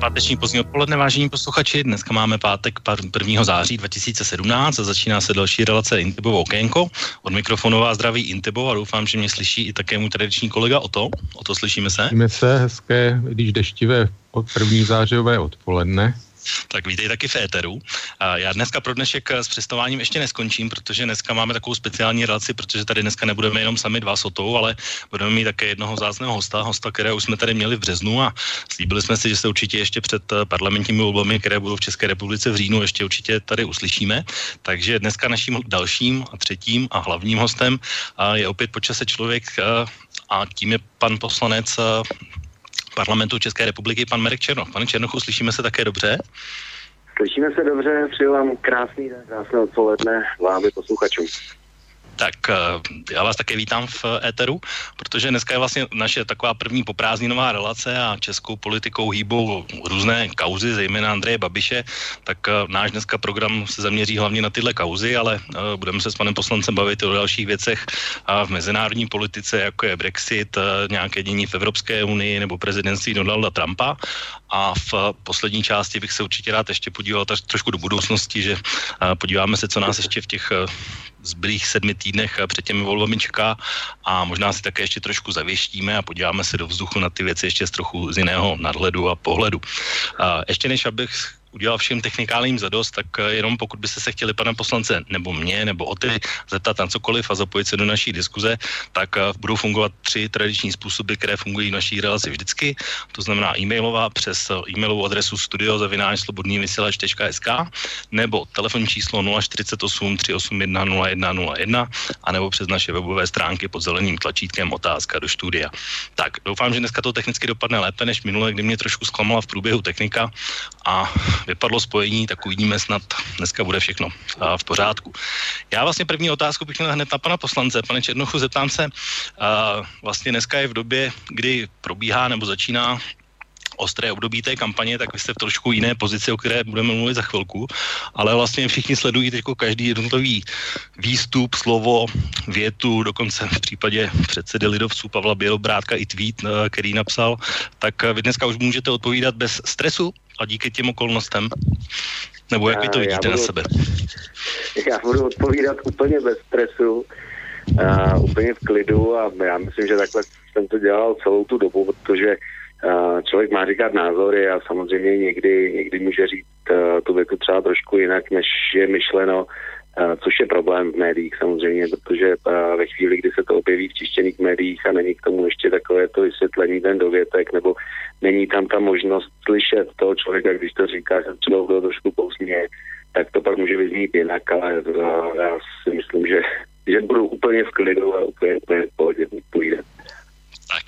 Páteční pozdní odpoledne, vážení posluchači. Dneska máme pátek 1. září 2017 a začíná se další relace Intibovo okienko. Od mikrofonu vás zdraví Intibo a doufám, že mě slyší i také můj tradiční kolega Oto. Oto, slyšíme se? Slyšíme se, hezké, když deštivé 1. zářijové odpoledne. Tak vítej taky v éteru. Já dneska pro dnešek s přestováním ještě neskončím, protože dneska máme takovou speciální relaci, protože tady dneska nebudeme jenom sami dva sotou, ale budeme mít také jednoho zácného hosta, které už jsme tady měli v březnu a slíbili jsme si, že se určitě ještě před parlamentními volbami, které budou v České republice v říjnu, ještě určitě tady uslyšíme. Takže dneska naším dalším a třetím a hlavním hostem je opět po čase člověk a tím je pan poslanec Parlamentu České republiky, pan Marek Černoch. Pane Černochu, slyšíme se také dobře? Slyšíme se dobře, přeju vám krásný den, krásné odpoledne vám i posluchačům. Tak já vás také vítám v éteru, protože dneska je vlastně naše taková první poprázdninová relace a českou politikou hýbou různé kauzy, zejména Andreje Babiše, tak náš dneska program se zaměří hlavně na tyhle kauzy, ale budeme se s panem poslancem bavit o dalších věcech a v mezinárodní politice, jako je Brexit, nějaké dění v Evropské unii nebo prezidentství Donalda Trumpa. A v poslední části bych se určitě rád ještě podíval trošku do budoucnosti, že podíváme se, co nás ještě v těch zbylých 7 týdnech před těmi volbami čeká a možná si také ještě trošku zavěštíme a podíváme se do vzduchu na ty věci ještě z trochu z jiného nadhledu a pohledu. Ještě než abych udělal všem technikálním zadost, tak jenom pokud byste se chtěli pana poslance nebo mě nebo Oty zeptat na cokoliv a zapojit se do naší diskuze, tak budou fungovat 3 tradiční způsoby, které fungují v naší relaci vždycky. To znamená e-mailová přes e-mailovou adresu studio@slobodnyvysielac.sk nebo telefonní číslo 048 381 0101 a nebo přes naše webové stránky pod zeleným tlačítkem otázka do studia. Tak doufám, že dneska to technicky dopadne lépe než minule, kdy mě trošku zklamala v průběhu technika a vypadlo spojení, tak uvidíme, snad dneska bude všechno v pořádku. Já vlastně první otázku bych měl hned na pana poslance. Pane Černochu, zeptám se, vlastně dneska je v době, kdy probíhá nebo začíná ostré období té kampaně, tak vy jste v trošku jiné pozici, o které budeme mluvit za chvilku, ale vlastně všichni sledují teď každý jednotlivý výstup, slovo, větu, dokonce v případě předsedy lidovců Pavla Bělobrátka i tweet, který napsal, tak vy dneska už můžete odpovídat bez stresu a díky těm okolnostem? Nebo jak vy to vidíte na sebe? Já budu odpovídat úplně bez stresu, úplně v klidu a já myslím, že takhle jsem to dělal celou tu dobu, protože člověk má říkat názory a samozřejmě někdy může říct tu větu třeba trošku jinak, než je myšleno, což je problém v médiích samozřejmě, protože ve chvíli, kdy se to objeví v tištěných médiích a není k tomu ještě takové to vysvětlení ten dovětek, nebo není tam ta možnost slyšet toho člověka, když to říká, že třeba kdo trošku pousměje, tak to pak může vyznít jinak, ale já si myslím, že budu úplně v klidu a úplně v pohodě půjde. Tak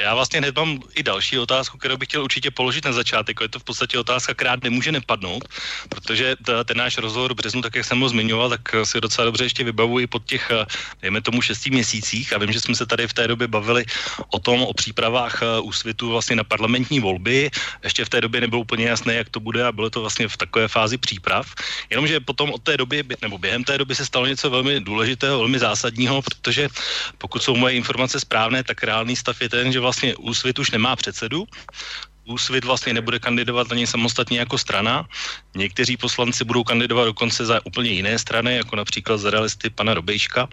já vlastně hned mám i další otázku, kterou bych chtěl určitě položit na začátek. Je to v podstatě otázka, která nemůže nepadnout, protože ten náš rozhovor v březnu, tak jak jsem ho zmiňoval, tak si docela dobře ještě vybavuji pod těch, dejme tomu, 6 měsících. A vím, že jsme se tady v té době bavili o tom, o přípravách Úsvitu vlastně na parlamentní volby. Ještě v té době nebylo úplně jasné, jak to bude a bylo to vlastně v takové fázi příprav. Jenomže potom od té doby, nebo během té doby se stalo něco velmi důležitého, velmi zásadního, protože pokud jsou moje informace správné, tak stav je ten, že vlastně Úsvit už nemá předsedu, Úsvit vlastně nebude kandidovat ani samostatně jako strana. Někteří poslanci budou kandidovat dokonce za úplně jiné strany, jako například za realisty pana Robejška.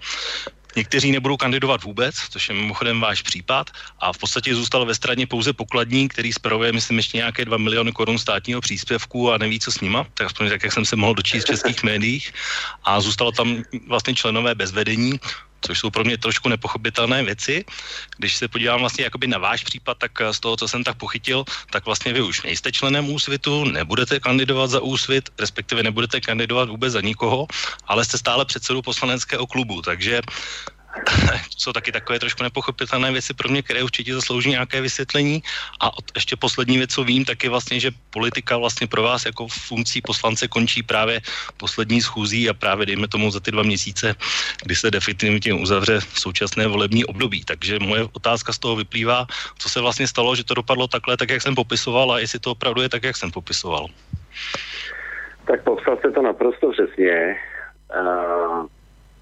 Někteří nebudou kandidovat vůbec, což je mimochodem váš případ, a v podstatě zůstal ve straně pouze pokladník, který spravuje, myslím, ještě nějaké 2 miliony korun státního příspěvku a neví, co s nima, tak aspoň tak, jak jsem se mohl dočíst v českých médiích, a zůstalo tam vlastně členové bez vedení, což jsou pro mě trošku nepochopitelné věci. Když se podívám vlastně jakoby na váš případ, tak z toho, co jsem tak pochytil, tak vlastně vy už nejste členem Úsvitu, nebudete kandidovat za Úsvit, respektive nebudete kandidovat vůbec za nikoho, ale jste stále předsedou poslaneckého klubu. Takže jsou taky takové trošku nepochopitelné věci pro mě, které určitě zaslouží nějaké vysvětlení. A ještě poslední věc, co vím, tak je vlastně, že politika vlastně pro vás jako funkcí poslance končí právě poslední schůzí a právě dejme tomu za ty 2 měsíce, kdy se definitivně uzavře současné volební období. Takže moje otázka z toho vyplývá, co se vlastně stalo, že to dopadlo takhle, tak jak jsem popisoval, a jestli to opravdu je tak, jak jsem popisoval. Tak popsal jste to naprosto přesně.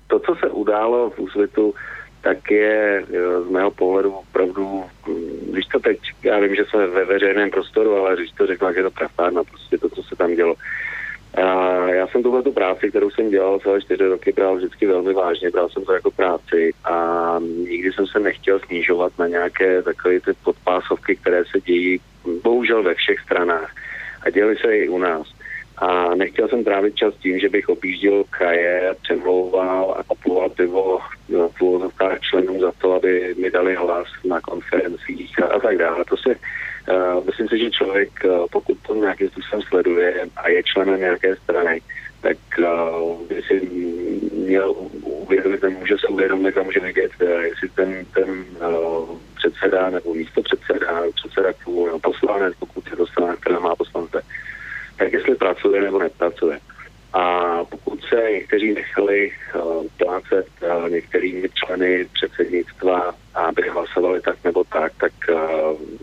To, co se událo v Úsvitu, tak je z mého pohledu opravdu, když to teď, já vím, že jsme ve veřejném prostoru, ale když to řekla, že je to pravdárna, prostě to, co se tam dělo. Já jsem tuhletu práci, kterou jsem dělal celé 4 roky, bral vždycky velmi vážně, bral jsem to jako práci a nikdy jsem se nechtěl snižovat na nějaké takové ty podpásovky, které se dějí bohužel ve všech stranách a děli se i u nás. A nechtěl jsem trávit čas tím, že bych objížděl kraje, přemlouval a kupoval pivo v úvozovkách členům za to, aby mi dali hlas na konferencích a tak dále. To se, myslím si, že člověk, pokud to nějakým způsobem sleduje a je členem nějaké strany, tak by si měl uvědomit, nemůže se uvědomit a může vědět, jestli ten předseda nebo místopředseda, předseda klubu nebo poslanec, pokud je to strana, která má poslance, tak jestli pracuje nebo nepracuje. A pokud se někteří nechali plácet některými členy předsednictva, aby hlasovali tak nebo tak, tak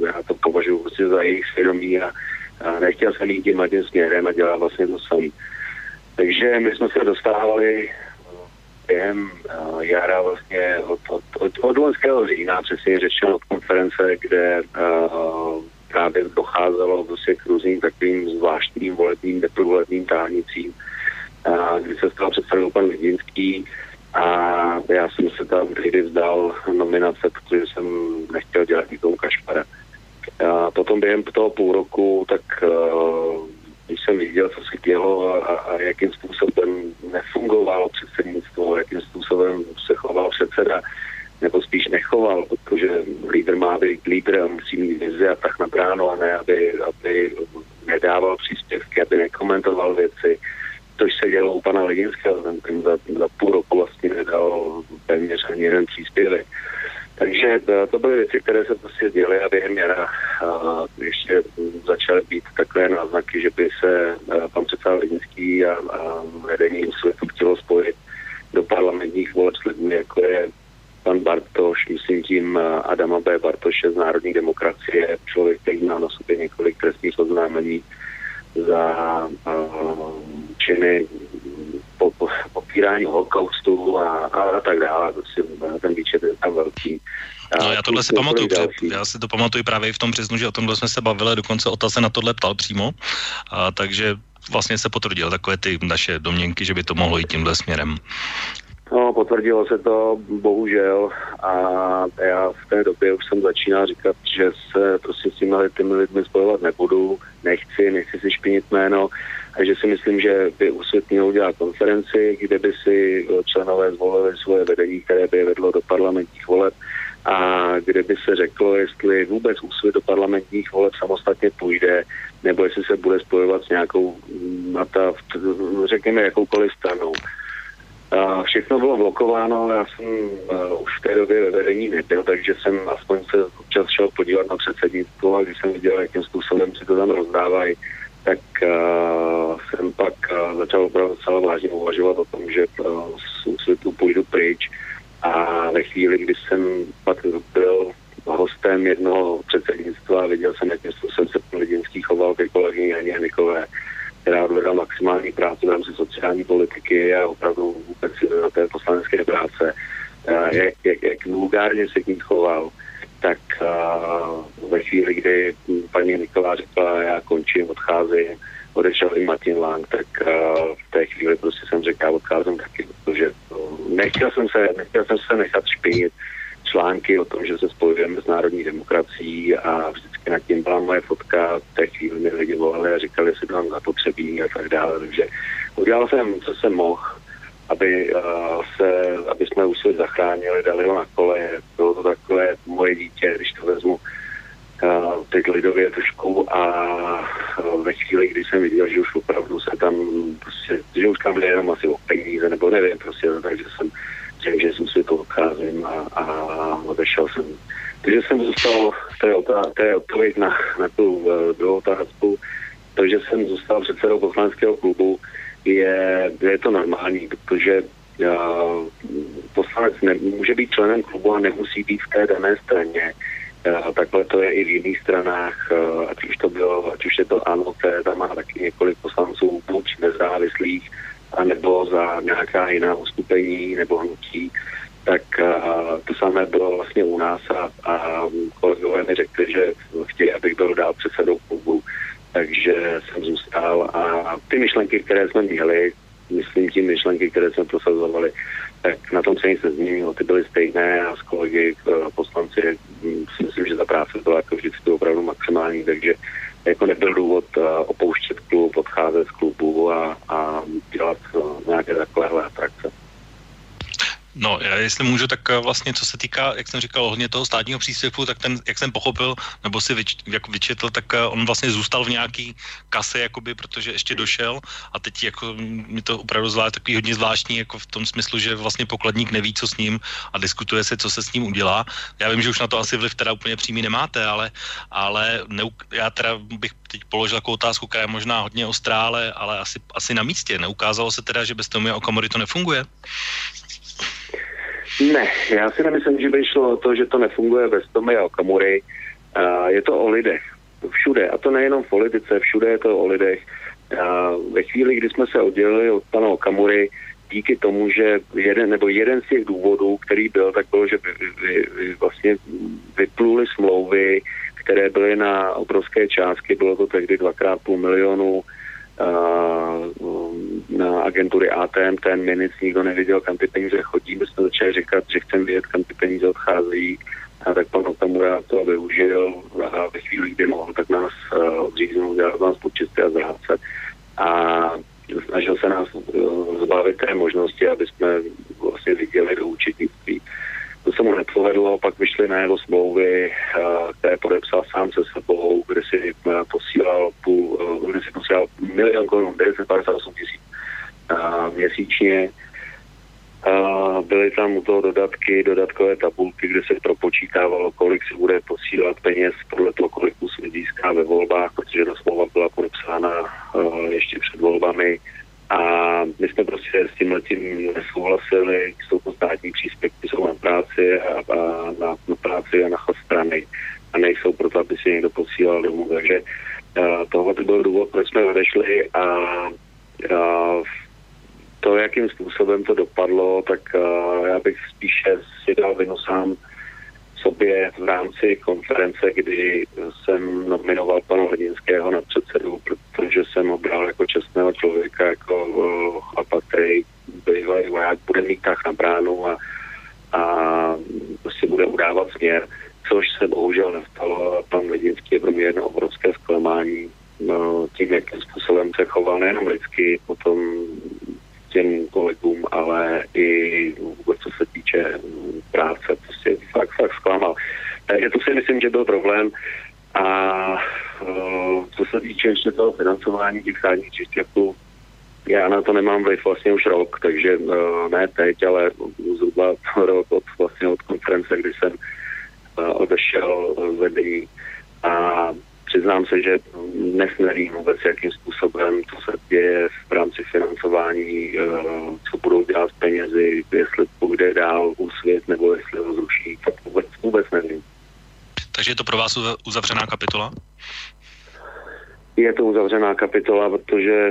já to považuji prostě za jejich svědomí a nechtěl jsem jít tím tím směrem a dělat vlastně to samý. Takže my jsme se dostávali během jara vlastně od loňského října, přesně řečeno od konference, kde právě docházelo vlastně k různým takovým zvláštním volebním, neprůhledným táhnicím, kdy se stal představil pan Lidinský a já jsem se tam tehdy vzdal nominace, protože jsem nechtěl dělat nikomu kašpara. A potom během toho půl roku, tak když jsem viděl, co se dělo a jakým způsobem nefungovalo předsednictvo, jakým způsobem se choval předseda, nebo spíš nechoval, protože lídr má být lídr a musí mít vizi a tak nabráno, a ne, aby nedával příspěvky, aby nekomentoval věci. Tož se dělo u pana Lidinského, ten za půl roku vlastně nedal téměř ani jeden příspěvek. Takže to byly věci, které se prostě děly a během jara ještě začaly být takové náznaky, že by se pan předseda Lidinský a vedení Úsvitu chtělo spojit do parlamentních voleb s lidmi, jako je pan Bartoš, myslím tím Adama B. Bartoše z Národní demokracie, člověk, který má na sobě několik trestních oznámení za činy popírání holokaustu a tak dále. Ten výčet je tam velký. No, já tohle si pamatuju, já si to pamatuju právě i v tom březnu, že o tomhle jsme se bavili, dokonce Ota se na tohle ptal přímo, a takže vlastně se potvrdil takové ty naše domněnky, že by to mohlo jít tímhle směrem. No, potvrdilo se to, bohužel, a já v té době už jsem začínal říkat, že se prostě s těmi lidmi spojovat nebudu, nechci si špinit jméno, a že si myslím, že by Úsvit měl udělat konferenci, kde by si členové zvolili svoje vedení, které by je vedlo do parlamentních voleb, a kde by se řeklo, jestli vůbec Úsvit do parlamentních voleb samostatně půjde, nebo jestli se bude spojovat s nějakou, řekněme, jakoukoliv stranou. Všechno bylo blokováno, já jsem už v té době ve vedení nebyl, takže jsem aspoň se občas šel podívat na předsednictvo a když jsem viděl, jakým způsobem si to tam rozdávají, tak jsem pak začal opravdu celé vážně uvažovat o tom, že z Úsvitu půjdu pryč a ve chvíli, kdy jsem pak byl hostem jednoho předsednictva a viděl jsem, jakým způsobem se Lidinský choval ke kolegyni Janě Janíkové, která odvedla maximální práci v rámci sociální politiky a opravdu vůbec na té poslanecké práce, jak vulgárně se k ní choval, tak ve chvíli, kdy paní Merkelová řekla, já končím, odcházím, odešel i Martin Lang, tak v té chvíli prostě jsem řekl, já odcházím taky, protože nechtěl jsem se nechat špinit články o tom, že se spojujeme s Národní demokracií a vždycky nad tím byla moje fotka, v té chvíli mi lidi volali a říkali, jestli mám zapotřebí a tak dále, takže udělal jsem, co jsem mohl, aby jsme Úsvit zachránili, dali ho na kole, bylo to takové moje dítě, když to vezmu teď lidově trošku a ve chvíli, kdy jsem viděl, že už opravdu se tam, prostě, že už tam jde jenom asi o peníze, nebo nevím, prostě, takže jsem takže jsem si to odkázal a odešel jsem. Takže jsem zůstal to je odpověď na tu druhou otázku, takže jsem zůstal předsedou poslaneckého klubu, je to normální, protože poslanec může být členem klubu a nemusí být v té dané straně. Takhle to je i v jiných stranách, ať už je to ANO, které tam má taky několik poslanců, buď nezávislých, anebo za nějaká jiná uskupení nebo hnutí, tak to samé bylo vlastně u nás a kolegové mi řekli, že chtějí, abych byl dál předsedou klubu, takže jsem zůstal a ty myšlenky, které jsme měli, myslím tím myšlenky, které jsme prosazovali, tak na tom se nic nezměnilo, ty byly stejné a s kolegy poslanci si myslím, že ta práce byla jako vždycky opravdu maximální, takže jako nebyl důvod opouštět klub, odcházet z klubu a dělat nějaké takovéhle atrakce. No, já jestli můžu, tak vlastně, co se týká, jak jsem říkal, hodně toho státního příspěvku, tak ten, jak jsem pochopil, nebo si vyčetl, tak on vlastně zůstal v nějaký kase, jakoby, protože ještě došel a teď jako mi to opravdu takový hodně zvláštní, jako v tom smyslu, že vlastně pokladník neví, co s ním a diskutuje se, co se s ním udělá. Já vím, že už na to asi vliv teda úplně přímý nemáte, ale já teda bych teď položil takovou otázku, která je možná hodně ostrá, ale asi na místě. Neukázalo se teda, že bez Tomia Okamury to nefunguje? Ne, já si nemyslím, že by šlo o to, že to nefunguje bez Tomia Okamury. Je to o lidech. Všude. A to nejenom v politice, všude je to o lidech. Ve chvíli, kdy jsme se oddělili od pana Okamury, díky tomu, že jeden z těch důvodů, který byl, tak bylo, že vlastně vypluly smlouvy, které byly na obrovské částky, bylo to tehdy 2,5 milionu na agentury ATM, ten minut nikdo nevěděl, kam ty peníze chodí, my jsme začali říkat, že chceme vědět, kam ty peníze odchází, a tak pan Okamura to využil a ve chvíli, kdy mohl, tak nás odříznul, dělal nás podčisty a zrádce a snažil se nás zbavit té možnosti, aby jsme vlastně viděli do účetnictví. To se mu nepovedlo, pak vyšly na jeho smlouvy, které podepsal sám se sebou, kde si posílal 1 milion korun, 958 000 měsíčně. Byly tam u toho dodatkové tabulky, kde se propočítávalo, kolik si bude posílat peněz podle toho, kolik se získá ve volbách, protože ta smlouva byla podepsána ještě před volbami. A my jsme prostě s tímhletím nesouhlasili, jsou to státní příspěvky, jsou na práci a na práci a na chod strany a nejsou proto, aby si někdo posílal domů. Takže tohle to byl důvod, proč jsme odešli a to, jakým způsobem to dopadlo, tak já bych spíše si dal vinu sám sobě v rámci konference, kdy jsem nominoval pana Hedinského na předsedu, protože jsem ho bral jako čestného člověka, jako chlapa, který bývalý voják, bude mít tah na bránu a prostě bude udávat směr, což se bohužel nestalo. Pan Lidinský je pro mě jedno obrovské zklamání tím, jakým způsobem se choval nejenom lidsky, potom těm kolegům, ale i vůbec, co se týče práce, prostě fakt zklamal. Takže to si myslím, že byl problém. A co se týče ještě toho financování těch státních příspěvků, já na to nemám vliv vlastně už rok, takže ne teď, ale zhruba rok od konference, kdy jsem odešel z vedení. A přiznám se, že dnes nevím vůbec, jakým způsobem to se děje v rámci financování, co budou dělat penězi, jestli půjde dál Úsvit nebo jestli ho zruší, tak vůbec nevím. Takže je to pro vás uzavřená kapitola? Je to uzavřená kapitola, protože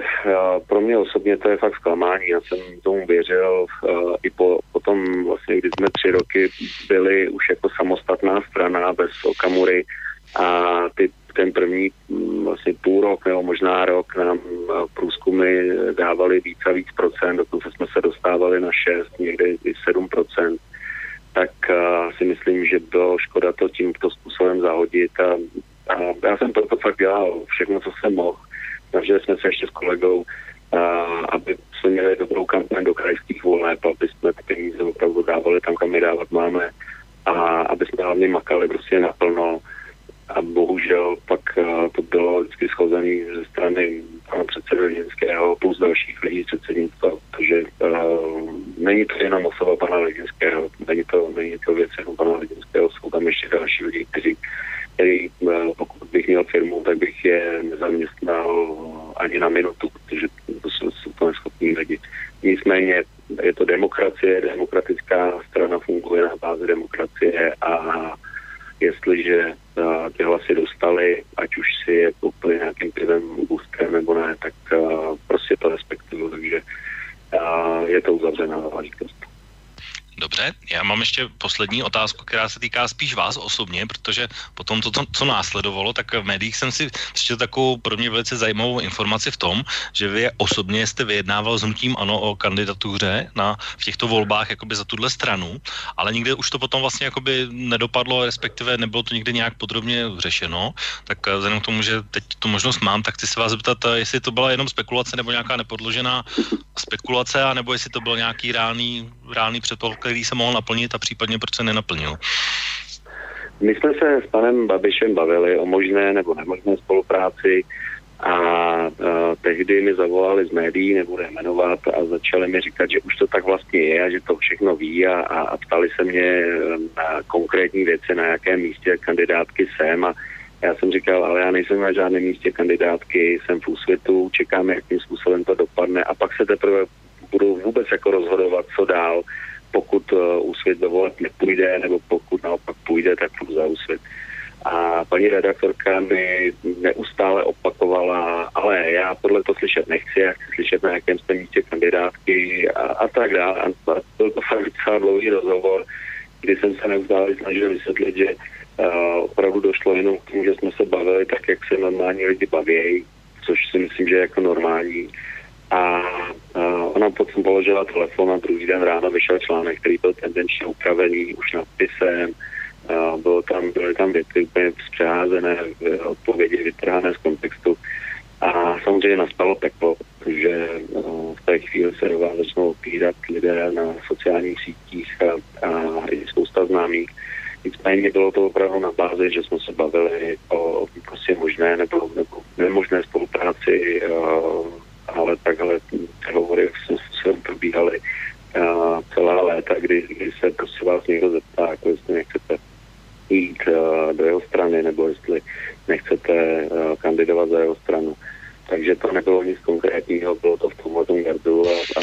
pro mě osobně to je fakt zklamání. Já jsem tomu věřil i potom, vlastně, když jsme 3 roky byli už jako samostatná strana bez Okamury a ten první vlastně půl rok nebo možná rok nám průzkumy dávaly víc a víc procent, dokonce jsme se dostávali na 6, někde i 7%, tak si myslím, že bylo škoda to tímto způsobem zahodit a já jsem proto fakt dělal všechno, co jsem mohl. Snažili jsme se ještě s kolegou, aby jsme měli dobrou kampaň do krajských voleb, aby jsme ty peníze opravdu dávali tam, kam je dávat máme a aby jsme hlavně makali prostě naplno. A bohužel pak to bylo vždycky schozený ze strany pana předsedu Lidinského plus dalších lidí předsednictva, protože není to jenom osoba pana Lidinského, není to věc jenom pana Lidinského, jsou tam ještě další lidi, kteří pokud bych měl firmu, tak bych je nezaměstnal ani na minutu, protože to jsou to neschopní lidi. Nicméně je to demokracie, demokratická strana funguje na bázi demokracie a jestliže ty hlasy dostali, ať už si je koupili nějakým pivem, boostem nebo ne, tak prostě to respektuju, takže je to uzavřená záležitost. Dobře, já mám ještě poslední otázku, která se týká spíš vás osobně, protože po tom, co následovalo, tak v médiích jsem si přečetl takovou pro mě velice zajímavou informaci v tom, že vy osobně jste vyjednával s hnutím ANO o kandidatuře v těchto volbách jakoby za tuhle stranu, ale nikde už to potom vlastně jakoby nedopadlo, respektive nebylo to nikde nějak podrobně řešeno, tak vzhledem k tomu, že teď tu možnost mám, tak chci se vás zeptat, jestli to byla jenom spekulace nebo nějaká nepodložená spekulace, anebo jestli to byl nějaký reálný předpoklad, který se mohl naplnit a případně proč se nenaplnil. My jsme se s panem Babišem bavili o možné nebo nemožné spolupráci a tehdy mi zavolali z médií, nebudu je jmenovat, a začali mi říkat, že už to tak vlastně je a že to všechno ví a ptali se mě na konkrétní věci, na jakém místě kandidátky jsem a já jsem říkal, ale já nejsem na žádném místě kandidátky, jsem v Úsvitu, čekáme, jakým způsobem to dopadne a pak se teprve budou vůbec jako rozhodovat, co dál, pokud Úsvit dovolat nepůjde, nebo pokud naopak půjde, tak půjdu za Úsvit. A paní redaktorka mi neustále opakovala, ale já tohle to slyšet nechci, já chci slyšet, na jakém jste místě kandidátky a tak dále. A byl to fakt docela dlouhý rozhovor, kdy jsem se neustále snažil vysvětlit, že opravdu došlo jenom k tomu, že jsme se bavili tak, jak se normální lidi baví, což si myslím, že je jako normální. A ona potom položila telefon a druhý den ráno vyšel článek, který byl tendenčně upravený už nadpisem, byly tam věci úplně přeházené, odpovědi vytrhané z kontextu a samozřejmě nastalo peklo, protože v té chvíli se do vás začnou opírat lidé na sociálních sítích a i spousta známých. Nicméně bylo to opravdu na bázi, že jsme se bavili o prostě možné nebo nemožné spolupráci, ale takhle hovory se probíhaly celá léta, kdy se prostě vás někdo zeptá, jako jestli nechcete jít do jeho strany, nebo jestli nechcete kandidovat za jeho stranu. Takže to nebylo nic konkrétního, bylo to v tomhletom gardu a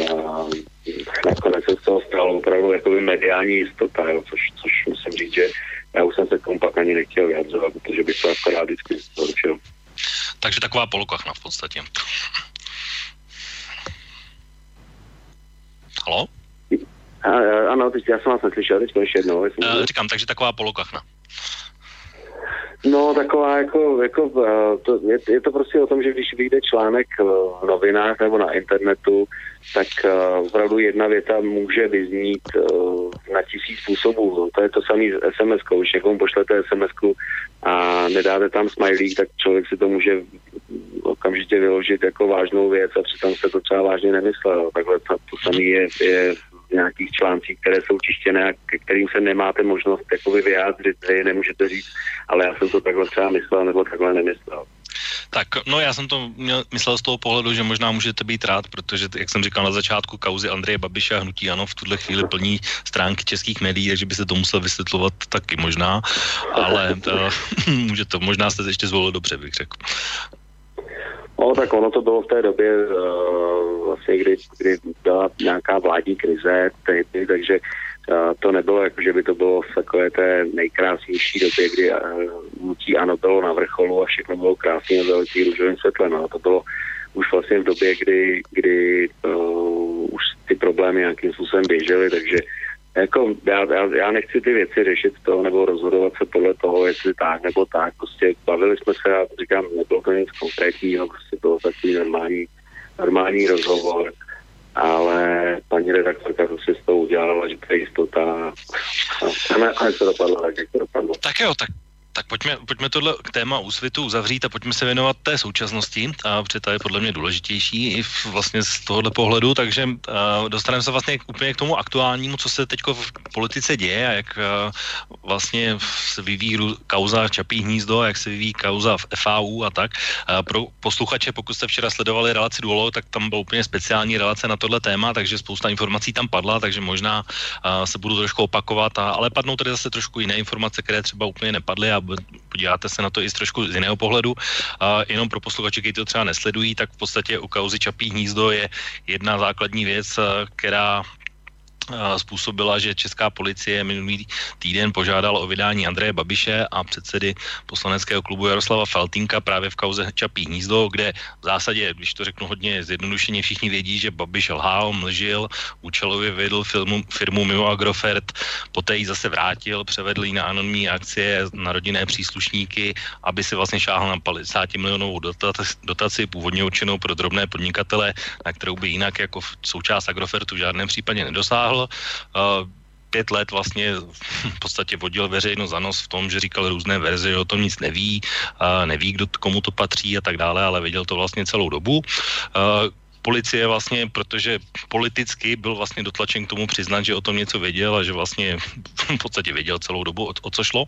nakonec se z toho stalo opravdu jakoby mediální jistota, jo, což musím říct, že já už jsem se tomu pak ani nechtěl vyjadřovat, protože bych to akorát vždycky zporučil. Takže taková polokachna v podstatě. Haló? Ano, teď já jsem vás neslyšel, teď to ještě jednou. Říkám, takže taková polokachna. No, taková jako to, je to prostě o tom, že když vyjde článek v novinách nebo na internetu, tak opravdu jedna věta může vyznít na 1000 způsobů. To je to samé s SMS-kou. Když někomu pošlete SMS-ku a nedáte tam smajlík, tak člověk si to může okamžitě vyložit jako vážnou věc a přitom se to třeba vážně nemyslel. Takhle to samé je v nějakých článcích, které jsou tištěné a kterým se nemáte možnost jakoby vyjádřit, vy nemůžete říct, ale já jsem to takhle třeba myslel nebo takhle nemyslel. Tak, no já jsem to myslel z toho pohledu, že možná můžete být rád, protože, jak jsem říkal na začátku, kauzy Andreje Babiša a hnutí ANO v tuhle chvíli plní stránky českých médií, takže by se to musel vysvětlovat taky možná, ale možná jste ještě zvolil dobře, bych řekl. No, tak ono to bylo v té době, vlastně, kdy byla nějaká vládní krize, tehdy, takže to nebylo, jako, že by to bylo v takové té nejkrásnější době, kdy hnutí ANO bylo na vrcholu a všechno bylo krásně a velikým růžovým světlem. No, to bylo už vlastně v době, kdy už ty problémy nějakým způsobem běžely, takže jako, já nechci ty věci řešit toho nebo rozhodovat se podle toho, jestli tak nebo tak. Prostě bavili jsme se a říkám, nebylo to nic konkrétního, prostě bylo takový normální rozhovor, ale paní redaktorka prostě z toho udělala, že to je jistota a nakonec se dopadlo tak, jak to dopadlo. Tak jo, tak Tak pojďme tohle téma Úsvitu uzavřít a pojďme se věnovat té současnosti, protože ta je podle mě důležitější i vlastně z tohohle pohledu, takže dostaneme se vlastně úplně k tomu aktuálnímu, co se teďko v politice děje a jak vlastně se vyvíjí kauza Čapí hnízdo, jak se vyvíjí kauza v FAU a tak. Pro posluchače, pokud jste včera sledovali relaci Duolo, tak tam byla úplně speciální relace na tohle téma, takže spousta informací tam padla, takže možná se budu trošku opakovat, ale padnou tady zase trošku jiné informace, které třeba úplně nepadly a podíváte se na to i z trošku z jiného pohledu. Jenom pro posluchače, kteří to třeba nesledují, tak v podstatě u kauzy Čapí hnízdo je jedna základní věc, která způsobila, že česká policie minulý týden požádala o vydání Andreje Babiše a předsedy poslaneckého klubu Jaroslava Faltýnka právě v kauze Čapí hnízdo, kde v zásadě, když to řeknu hodně zjednodušeně, všichni vědí, že Babiš lhal, mlžil, účelově vedl firmu mimo Agrofert, poté ji zase vrátil, převedl ji na anonymní akcie na rodinné příslušníky, aby si vlastně šáhl na 50 milionovou dotaci původně určenou pro drobné podnikatele, na kterou by jinak jako součást Agrofertu v žádném případě nedosáhl. 5 let vlastně v podstatě vodil veřejnost za nos v tom, že říkal různé verze, že o tom nic neví, neví, kdo komu to patří a tak dále, ale věděl to vlastně celou dobu. Policie vlastně, protože politicky byl vlastně dotlačen k tomu přiznat, že o tom něco věděl a že vlastně v podstatě věděl celou dobu, o co šlo,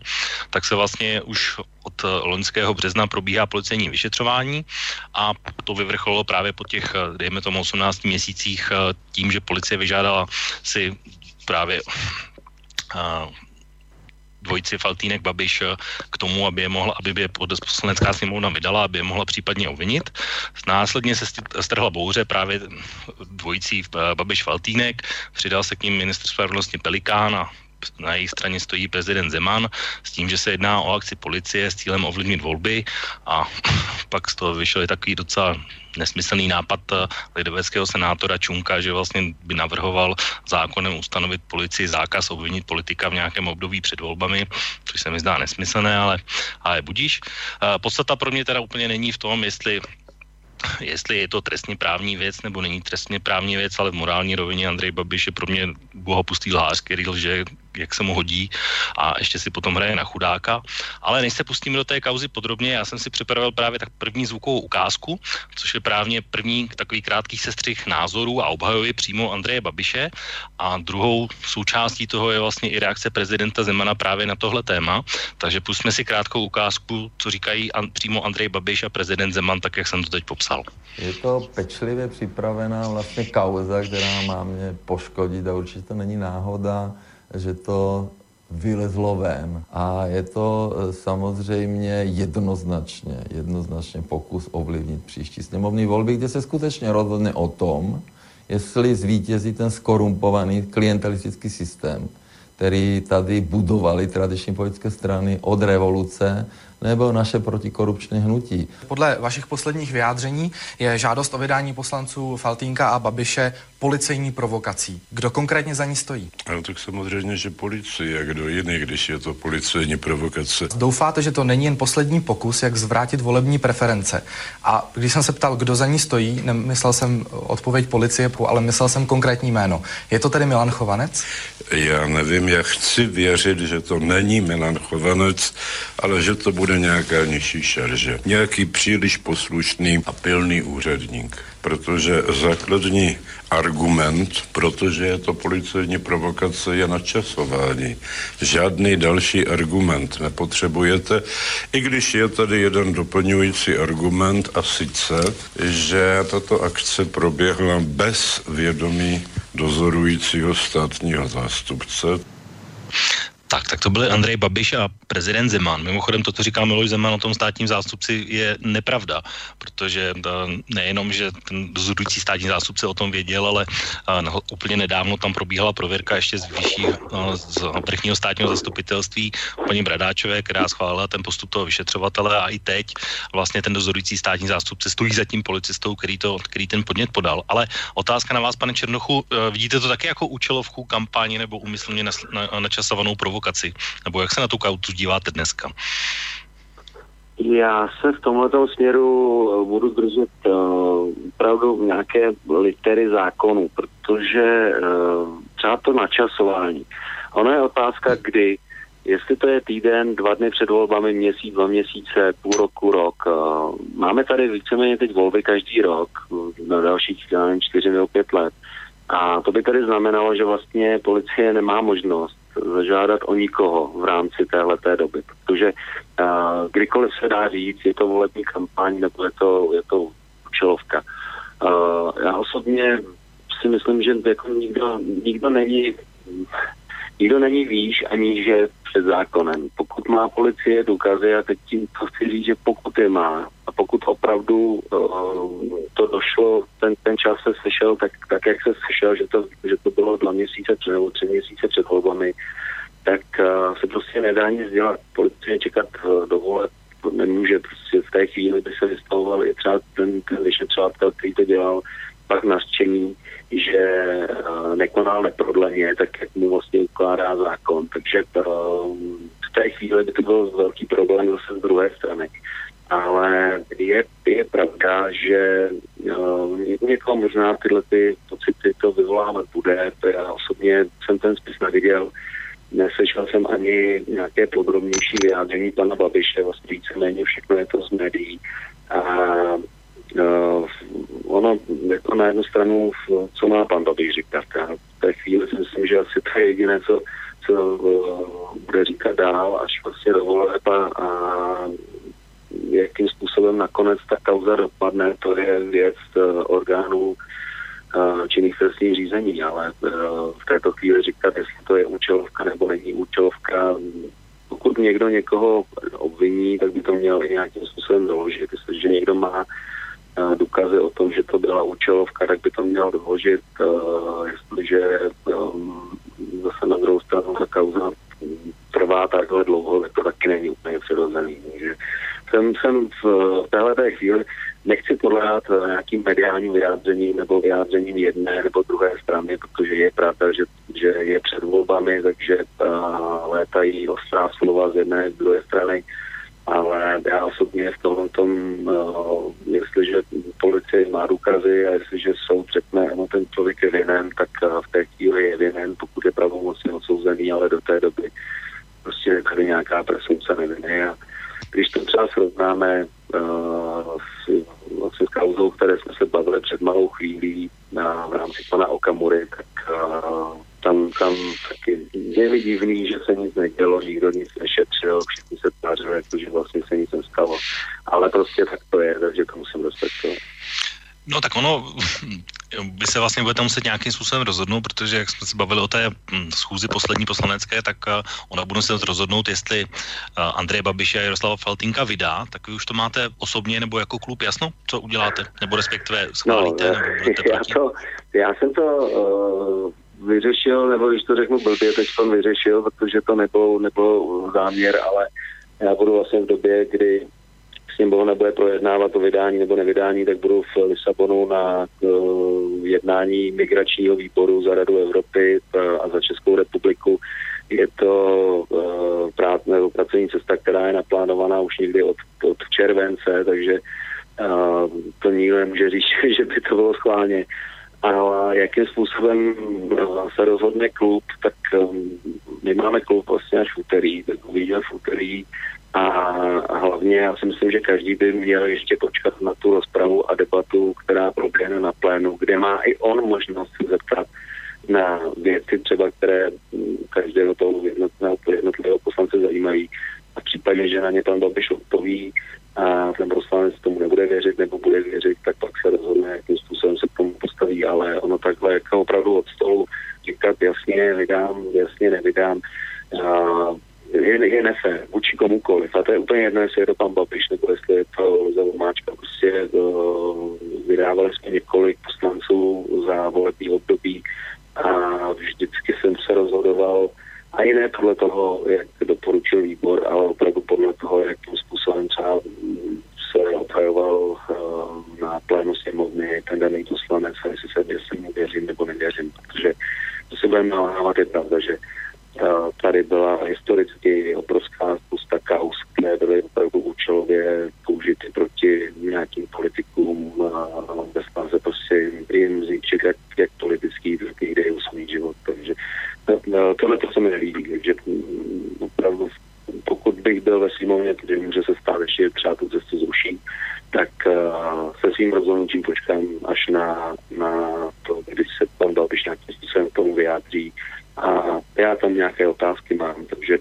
tak se vlastně už od loňského března probíhá policejní vyšetřování a to vyvrcholilo právě po těch, dejme tomu, 18 měsících tím, že policie vyžádala si právě dvojici Faltýnek Babiš k tomu, aby je poslanecká sněmovna vydala, aby je mohla případně ovinit. Následně se strhla bouře právě dvojicí Babiš Faltýnek, přidal se k ním ministr spravedlnosti Pelikán a na jejich straně stojí prezident Zeman s tím, že se jedná o akci policie s cílem ovlivnit volby a pak z toho vyšel takový docela nesmyslný nápad lidoveckého senátora Čunka, že vlastně by navrhoval zákonem ustanovit policii zákaz obvinit politika v nějakém období před volbami, což se mi zdá nesmyslné, ale budíš. Podstata pro mě teda úplně není v tom, jestli je to trestně právní věc nebo není trestně právní věc, ale v morální rovině Andrej Babiš je pro mě bohapustý lhář, který lže, jak se mu hodí a ještě si potom hraje na chudáka. Ale než se pustíme do té kauzy podrobně, já jsem si připravil právě tak první zvukovou ukázku, což je právě první takový krátký sestřih názorů a obhajoby přímo Andreje Babiše a druhou součástí toho je vlastně i reakce prezidenta Zemana právě na tohle téma. Takže pustíme si krátkou ukázku, co říkají přímo Andrej Babiš a prezident Zeman, tak jak jsem to teď popsal. Je to pečlivě připravená vlastně kauza, která má mě poškodit a určitě to není náhoda, že to vylezlo ven. A je to samozřejmě jednoznačně pokus ovlivnit příští sněmovní volby, kde se skutečně rozhodne o tom, jestli zvítězí ten skorumpovaný klientelistický systém, který tady budovali tradiční politické strany od revoluce, nebo naše protikorupční hnutí. Podle vašich posledních vyjádření je žádost o vydání poslanců Faltýnka a Babiše policejní provokací. Kdo konkrétně za ní stojí? No, tak samozřejmě, že policie, a kdo jiný, když je to policejní provokace. Doufáte, že to není jen poslední pokus, jak zvrátit volební preference. A když jsem se ptal, kdo za ní stojí, nemyslel jsem odpověď policie, ale myslel jsem konkrétní jméno. Je to tedy Milan Chovanec? Já nevím, já chci věřit, že to není Milan Chovanec, ale že to bude nějaká nižší šarže. Nějaký příliš poslušný a pilný úředník. Protože základní argument, protože je to policejní provokace, je načasování. Žádný další argument nepotřebujete, i když je tady jeden doplňující argument, a sice, že tato akce proběhla bez vědomí dozorujícího státního zástupce. Tak to byly Andrej Babiš a prezident Zeman. Mimochodem to, co říká Miloš Zeman o tom státním zástupci, je nepravda, protože nejenom, že ten dozorující státní zástupce o tom věděl, ale úplně nedávno tam probíhala prověrka ještě z vrchního státního zastupitelství paní Bradáčové, která schválila ten postup toho vyšetřovatele a i teď vlastně ten dozorující státní zástupce stojí za tím policistou, který ten podnět podal. Ale otázka na vás, pane Černochu, vidíte to taky jako účelovku kampáni nebo úmyslně načasovanou provokaci? Nebo jak se na tu kautu díváte dneska? Já se v tomhletom směru budu držet opravdu nějaké litery zákonu, protože třeba to načasování. Ono je otázka, kdy, Jestli to je týden, 2 dny před volbami, měsíc, 2 měsíce, půl roku, rok. Máme tady víceméně teď volby každý rok, na dalších 4 nebo 5 let. A to by tady znamenalo, že vlastně policie nemá možnost zažádat o nikoho v rámci téhleté doby, protože kdykoliv se dá říct, je to volební kampaň nebo je to účelovka. Já osobně si myslím, že jako nikdo není výš, ani že je před zákonem. Pokud má policie důkazy, a teď tím to chci říct, že pokud je má a pokud opravdu to došlo, ten čas se sešel tak jak se sešel, že to bylo 2 měsíce před nebo 3 měsíce před volbami, tak se prostě nedá nic dělat. Policie čekat do voleb nemůže, prostě v té chvíli by se vystavoval i třeba ten vyšetřovatel, který to dělal, pak nařčení, že nekonal neprodleně, tak jak mu vlastně ukládá zákon. Takže v té chvíli by to byl velký problém zase z druhé strany. Ale je pravda, že někoho možná tyhle ty pocity to vyvolávat bude. Já osobně jsem ten spis neviděl, neslyšel jsem ani nějaké podrobnější vyjádření pana Babiše, vlastně víceméně všechno je to z médií. A ono jako na jednu stranu, co má pan Babiš říkat. V té chvíli si myslím, že asi to je jediné, co bude říkat dál, až vlastně do voleb a jakým způsobem nakonec ta kauza dopadne, to je věc orgánů činných trestních řízení, ale v této chvíli říkat, jestli to je účelovka nebo není účelovka. Pokud někdo někoho obviní, tak by to měl i nějakým způsobem doložit. Jestliže někdo má důkazy o tom, že to byla účelovka, tak by to měl doložit, jestliže zase na druhou stranu ta kauza trvá takhle dlouho, tak to taky není úplně přirozený. Takže jsem v téhleté chvíli nechci podléhat nějakým mediálním vyjádřením nebo vyjádřením jedné nebo druhé strany, protože je pravda, že je před volbami, takže létají ostrá slova z jedné z druhé strany. Ale já osobně v tomhletom, jestliže policie má důkazy a jestliže soud řekne, no ten člověk je vinen, tak v té chvíli je vinen, pokud je pravomocně odsouzený, ale do té doby prostě je tady nějaká presumpce neviny. A když to třeba srovnáme s kauzou, které jsme se bavili před malou chvílí v rámci pana Okamury, tak tam taky je divný, že se nic nedělo, nikdo nic nešetřil, všichni se tvářili, protože vlastně se nic nestalo. Ale prostě tak to je, takže to musím respektovat. No tak ono, vy se vlastně budete muset nějakým způsobem rozhodnout, protože jak jsme se bavili o té schůzi poslední poslanecké, tak ona bude muset rozhodnout, jestli Andreje Babiše a Jaroslava Faltýnka vydá, tak vy už to máte osobně nebo jako klub jasno, co uděláte? Nebo respektive schválíte? No, nebo já jsem to vyřešil, nebo když to řeknu blbě, teď jsem vyřešil, protože to nebyl záměr, ale já budu vlastně v době, kdy Sněmovna nebude projednávat o vydání nebo nevydání, tak budu v Lisabonu na jednání migračního výboru za Radu Evropy a za Českou republiku. Je to pracovní cesta, která je naplánovaná už někdy od července, takže to nikdo nemůže říct, že by to bylo schválně. A jakým způsobem se rozhodne klub, tak my máme klub vlastně až v úterý, tak uvidíme v úterý a hlavně já si myslím, že každý by měl ještě počkat na tu rozpravu a debatu, která proběhne na plénu, kde má i on možnost se zeptat na věci třeba, které každého toho jednotlivého poslance zajímají a v případě, že na ně pan Babiš odpoví a ten poslanec tomu nebude věřit nebo bude věřit, tak pak se rozhodne, jakým způsobem se k tomu postaví, ale ono takhle jako opravdu od stolu říkat jasně vydám, jasně nevydám, je nefér vůči komukoliv a to je úplně jedno, jestli je to pan Babiš nebo jestli je to za Vomáčka, prostě vydávali jsme několik poslanců za volební období a vždycky jsem se rozhodoval ani ne podle toho, jak doporučil výbor, ale opravdu podle toho, jakým způsobem třeba se obhajoval na plénu sněmovny ten daný poslanec, a jestli se mu věřím nebo nevěřím, protože to si budeme nalávat, je pravda, že tady byla historicky obrovská spousta kauz, které byly opravdu účelově použity proti nějakým politikům a ve snaze prostě jim zničit jak politický, tak někde i osobní život. Takže tohle to se mi nelíbí, takže opravdu svým rozhodnutím počkám až na to, když se pan Babiš nějakým způsobem tomu vyjádří. A já tam nějaké otázky mám, takže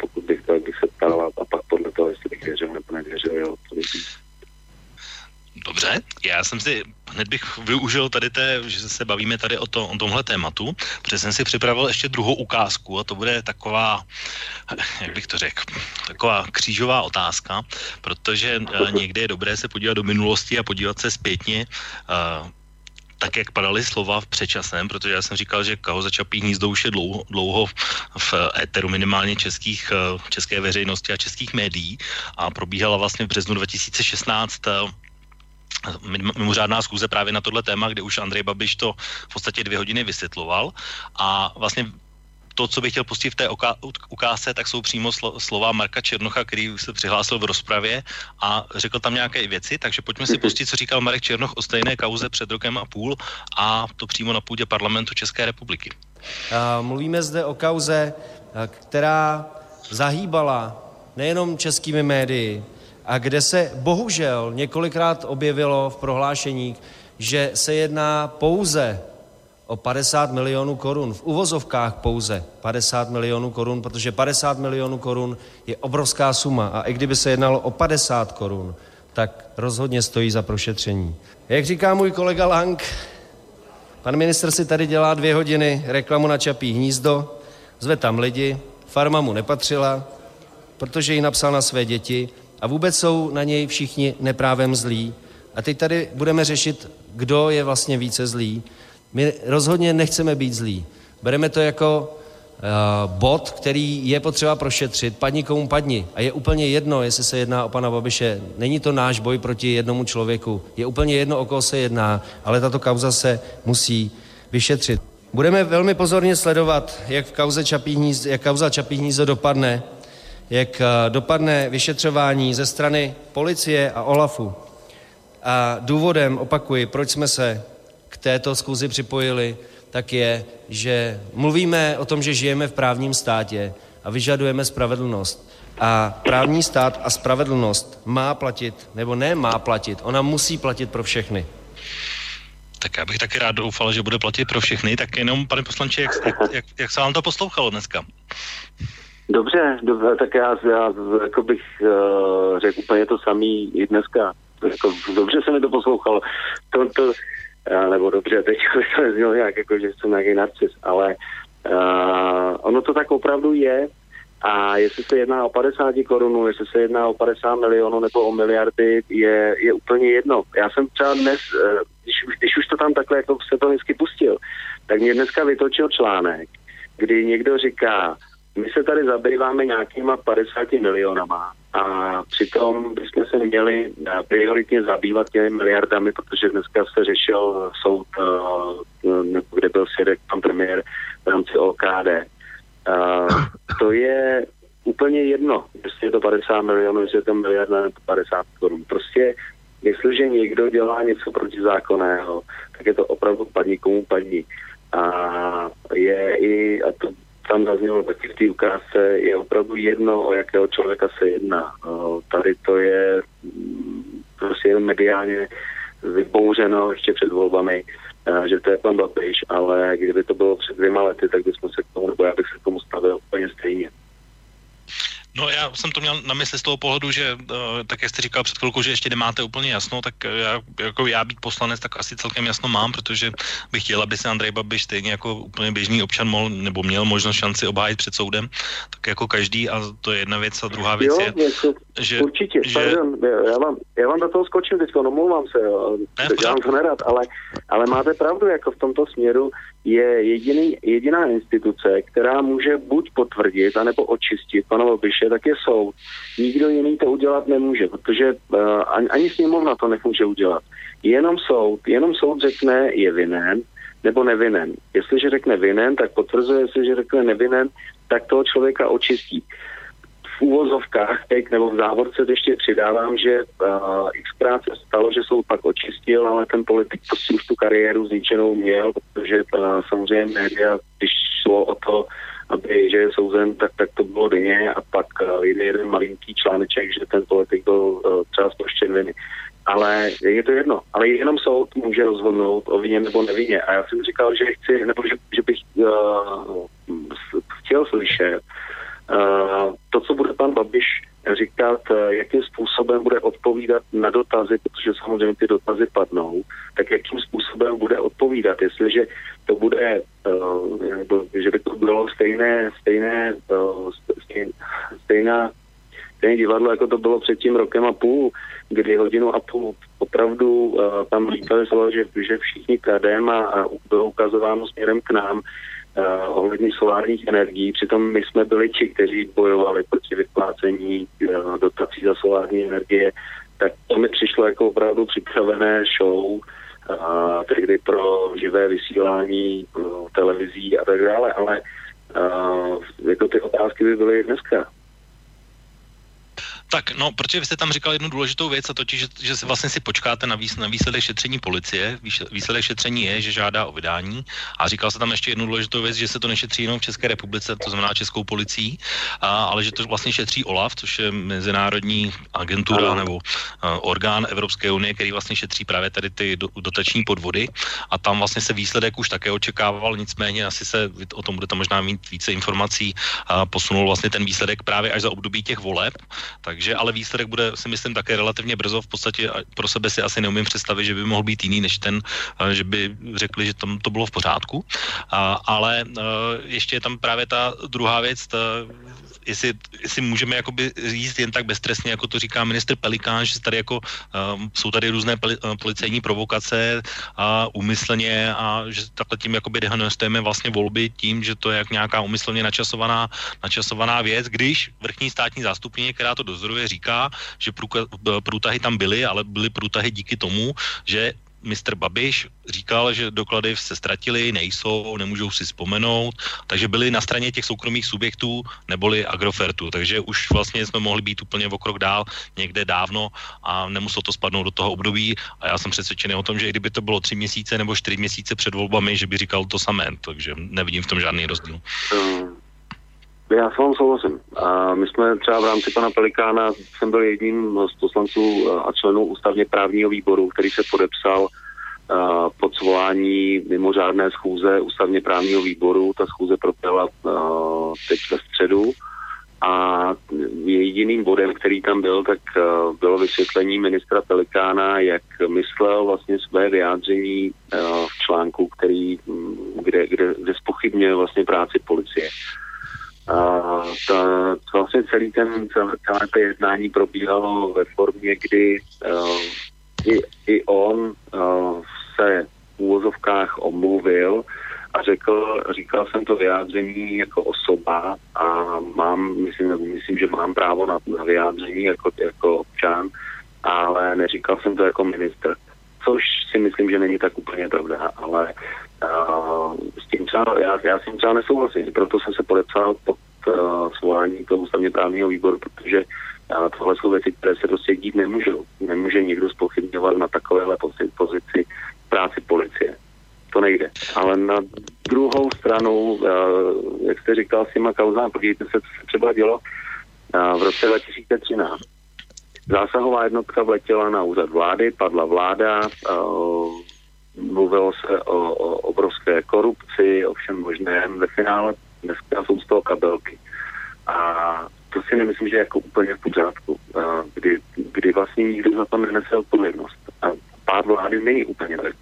pokud bych to se ptal a pak podle toho, jestli bych věřil nebo nevěřil, jo, to bych. Dobře, já jsem si, hned bych využil tady že se bavíme tady o tomhle tématu, protože jsem si připravil ještě druhou ukázku a to bude taková, jak bych to řekl, taková křížová otázka, protože někdy je dobré se podívat do minulosti a podívat se zpětně tak, jak padaly slova v předčasném, protože já jsem říkal, že kauza Čapí hnízdo už je dlouho v éteru minimálně české veřejnosti a českých médií a probíhala vlastně v březnu 2016 mimořádná schůze právě na tohle téma, kde už Andrej Babiš to v podstatě 2 hodiny vysvětloval a vlastně to, co bych chtěl pustit v té ukázce, tak jsou přímo slova Marka Černocha, který se přihlásil v rozpravě a řekl tam nějaké věci, takže pojďme si pustit, co říkal Marek Černoch o stejné kauze před 1,5 rokem a to přímo na půdě Parlamentu České republiky. Mluvíme zde o kauze, která zahýbala nejenom českými médii, a kde se bohužel několikrát objevilo v prohlášení, že se jedná pouze o 50 milionů korun, v uvozovkách pouze 50 milionů korun, protože 50 milionů korun je obrovská suma a i kdyby se jednalo o 50 korun, tak rozhodně stojí za prošetření. Jak říká můj kolega Lang, pan ministr si tady dělá 2 hodiny reklamu na Čapí hnízdo, zve tam lidi, farma mu nepatřila, protože ji napsal na své děti, a vůbec jsou na něj všichni neprávem zlí. A teď tady budeme řešit, kdo je vlastně více zlý. My rozhodně nechceme být zlí. Bereme to jako bod, který je potřeba prošetřit. Padni komu padni. A je úplně jedno, jestli se jedná o pana Babiše. Není to náš boj proti jednomu člověku. Je úplně jedno, o koho se jedná, ale tato kauza se musí vyšetřit. Budeme velmi pozorně sledovat, jak kauza Čapí hnízdo dopadne, jak dopadne vyšetřování ze strany policie a OLAFu. A důvodem, opakuji, proč jsme se k této schůzi připojili, tak je, že mluvíme o tom, že žijeme v právním státě a vyžadujeme spravedlnost. A právní stát a spravedlnost má platit, nebo nemá platit, ona musí platit pro všechny. Tak já bych taky rád doufal, že bude platit pro všechny, tak jenom, pane poslanče, jak se vám to poslouchalo dneska? Dobře, tak já jako bych řekl úplně to samý i dneska. Jako, dobře se mi to poslouchalo. Nebo dobře, teď to neznělo nějak, jako, že jsem nějaký narcis, ale ono to tak opravdu je. A jestli se jedná o 50 korunů, jestli se jedná o 50 milionů nebo o miliardy, je úplně jedno. Já jsem třeba dnes, když už to tam takhle, jako se to vždycky pustil, tak mě dneska vytočil článek, kdy někdo říká, my se tady zabýváme nějakýma 50 milionama a přitom bychom se měli prioritně zabývat těmi miliardami, protože dneska se řešil soud, kde byl svědek pan premiér v rámci OKD. To je úplně jedno, jestli je to 50 milionů, jestli je to miliarda nebo 50 korun. Prostě jestliže někdo dělá něco protizákonného, tak je to opravdu padni komu padni. A to tam zaznělo taky v té ukázce, je opravdu jedno, o jakého člověka se jedná. Tady to je prostě mediálně vybouřeno ještě před volbami, že to je pan Babiš, ale kdyby to bylo před 2 lety, tak bychom se k tomu, nebo já bych se k tomu stavil úplně stejně. No já jsem to měl na mysli z toho pohledu, že tak jak jste říkal před chvilkou, že ještě nemáte úplně jasno, tak já být poslanec, tak asi celkem jasno mám, protože bych chtěl, aby se Andrej Babiš stejně jako úplně běžný občan měl možnost šanci obhájit před soudem, tak jako každý, a to je jedna věc a druhá věc je, že... Určitě, já vám do toho skočím teď, omlouvám se, já vám to nerad, ale máte pravdu, jako v tomto směru je jediná instituce, která může buď potvrdit, anebo očistit pana Babiše, tak je soud. Nikdo jiný to udělat nemůže, protože ani sněmovna to nemůže udělat. Jenom soud řekne, je vinen nebo nevinen. Jestliže řekne vinen, tak potvrzuje, jestliže řekne nevinen, tak toho člověka očistí. V úvozovkách teď, nebo v závorce ještě přidávám, že xkrát se stalo, že soud pak očistil, ale ten politik prostě už tu kariéru zničenou měl, protože samozřejmě média, když šlo o to, aby, že je souzen, tak to bylo denně a pak jeden malinký článeček, že ten politik byl třeba zproštěn viny. ale je to jedno. Ale jenom soud může rozhodnout o vině nebo nevině. A já jsem říkal, že chci, nebo že bych chtěl slyšet to, co bude pan Babiš říkat, jakým způsobem bude odpovídat na dotazy, protože samozřejmě ty dotazy padnou, tak jakým způsobem bude odpovídat, jestliže to bude, že by to bylo stejné divadlo, jako to bylo před tím rokem a půl, kdy hodinu a půl opravdu tam říkali slova, že všichni kradem a bylo ukazováno směrem k nám ohledně solárních energií. Přitom my jsme byli ti, kteří bojovali proti vyplácení dotací za solární energie. Tak to mi přišlo jako opravdu připravené show, tehdy pro živé vysílání televizí a tak dále, ale jako ty otázky by byly dneska. Tak, no, protože vy jste tam říkal jednu důležitou věc, a totiž, že se vlastně si počkáte na výsledek šetření policie. Výsledek šetření je, že žádá o vydání. A říkal se tam ještě jednu důležitou věc, že se to nešetří jenom v České republice, to znamená českou policií, ale že to vlastně šetří OLAF, což je mezinárodní agentura nebo orgán Evropské unie, který vlastně šetří právě tady ty dotační podvody. A tam vlastně se výsledek už také očekával, nicméně asi se o tom budete možná mít více informací, posunul vlastně ten výsledek právě až za období těch voleb. Takže ale výsledek bude, si myslím, také relativně brzo. V podstatě pro sebe si asi neumím představit, že by mohl být jiný než ten, že by řekli, že tam to bylo v pořádku. Ale ještě je tam právě ta druhá věc, jestli můžeme jakoby jíst jen tak beztrestně, jako to říká ministr Pelikán, že tady jako, jsou tady různé policejní provokace a úmyslně a že takhle tím jakoby dehonestujeme vlastně volby tím, že to je jak nějaká úmyslně načasovaná věc, když vrchní státní zástupkyně, která to dozoruje, říká, že průtahy tam byly, ale byly průtahy díky tomu, že mistr Babiš říkal, že doklady se ztratily, nejsou, nemůžou si vzpomenout, takže byli na straně těch soukromých subjektů, neboli Agrofertu, takže už vlastně jsme mohli být úplně o krok dál někde dávno a nemuselo to spadnout do toho období a já jsem přesvědčený o tom, že i kdyby to bylo 3 měsíce nebo 4 měsíce před volbami, že by říkal to samé, takže nevidím v tom žádný rozdíl. Já s vám souhlasím. A my jsme třeba v rámci pana Pelikána, jsem byl jedním z poslanců a členů ústavně právního výboru, který se podepsal pod svolání mimořádné schůze ústavně právního výboru. Ta schůze proběhla teď ve středu a jediným bodem, který tam byl, tak bylo vysvětlení ministra Pelikána, jak myslel vlastně své vyjádření v článku, který, kde zpochybňuje vlastně práci policie. To vlastně celé to jednání probíhalo ve formě, kdy i on se v úvozovkách omluvil a říkal jsem to vyjádření jako osoba a myslím, že mám právo na vyjádření jako občan, ale neříkal jsem to jako ministr, což si myslím, že není tak úplně pravda, ale s tím třeba, já s tím třeba nesouhlasím, proto jsem se podepsal pod svolání toho ústavně právního výboru, protože tohle jsou věci, které se prostě dít nemůžou. Nemůže nikdo zpochybňovat na takovéhle pozici práci policie. To nejde. Ale na druhou stranu, jak jste říkal s těma kauzám, podívejte se, co se třeba dělo v roce 2013. Zásahová jednotka vletěla na úřad vlády, padla vláda, mluvilo se o obrovské korupci, o všem možném. Ve finále dneska jsou z toho kabelky. A to si nemyslím, že je jako úplně v pořádku, kdy vlastně nikdo za to nenese odpovědnost. A pád vlády není úplně tak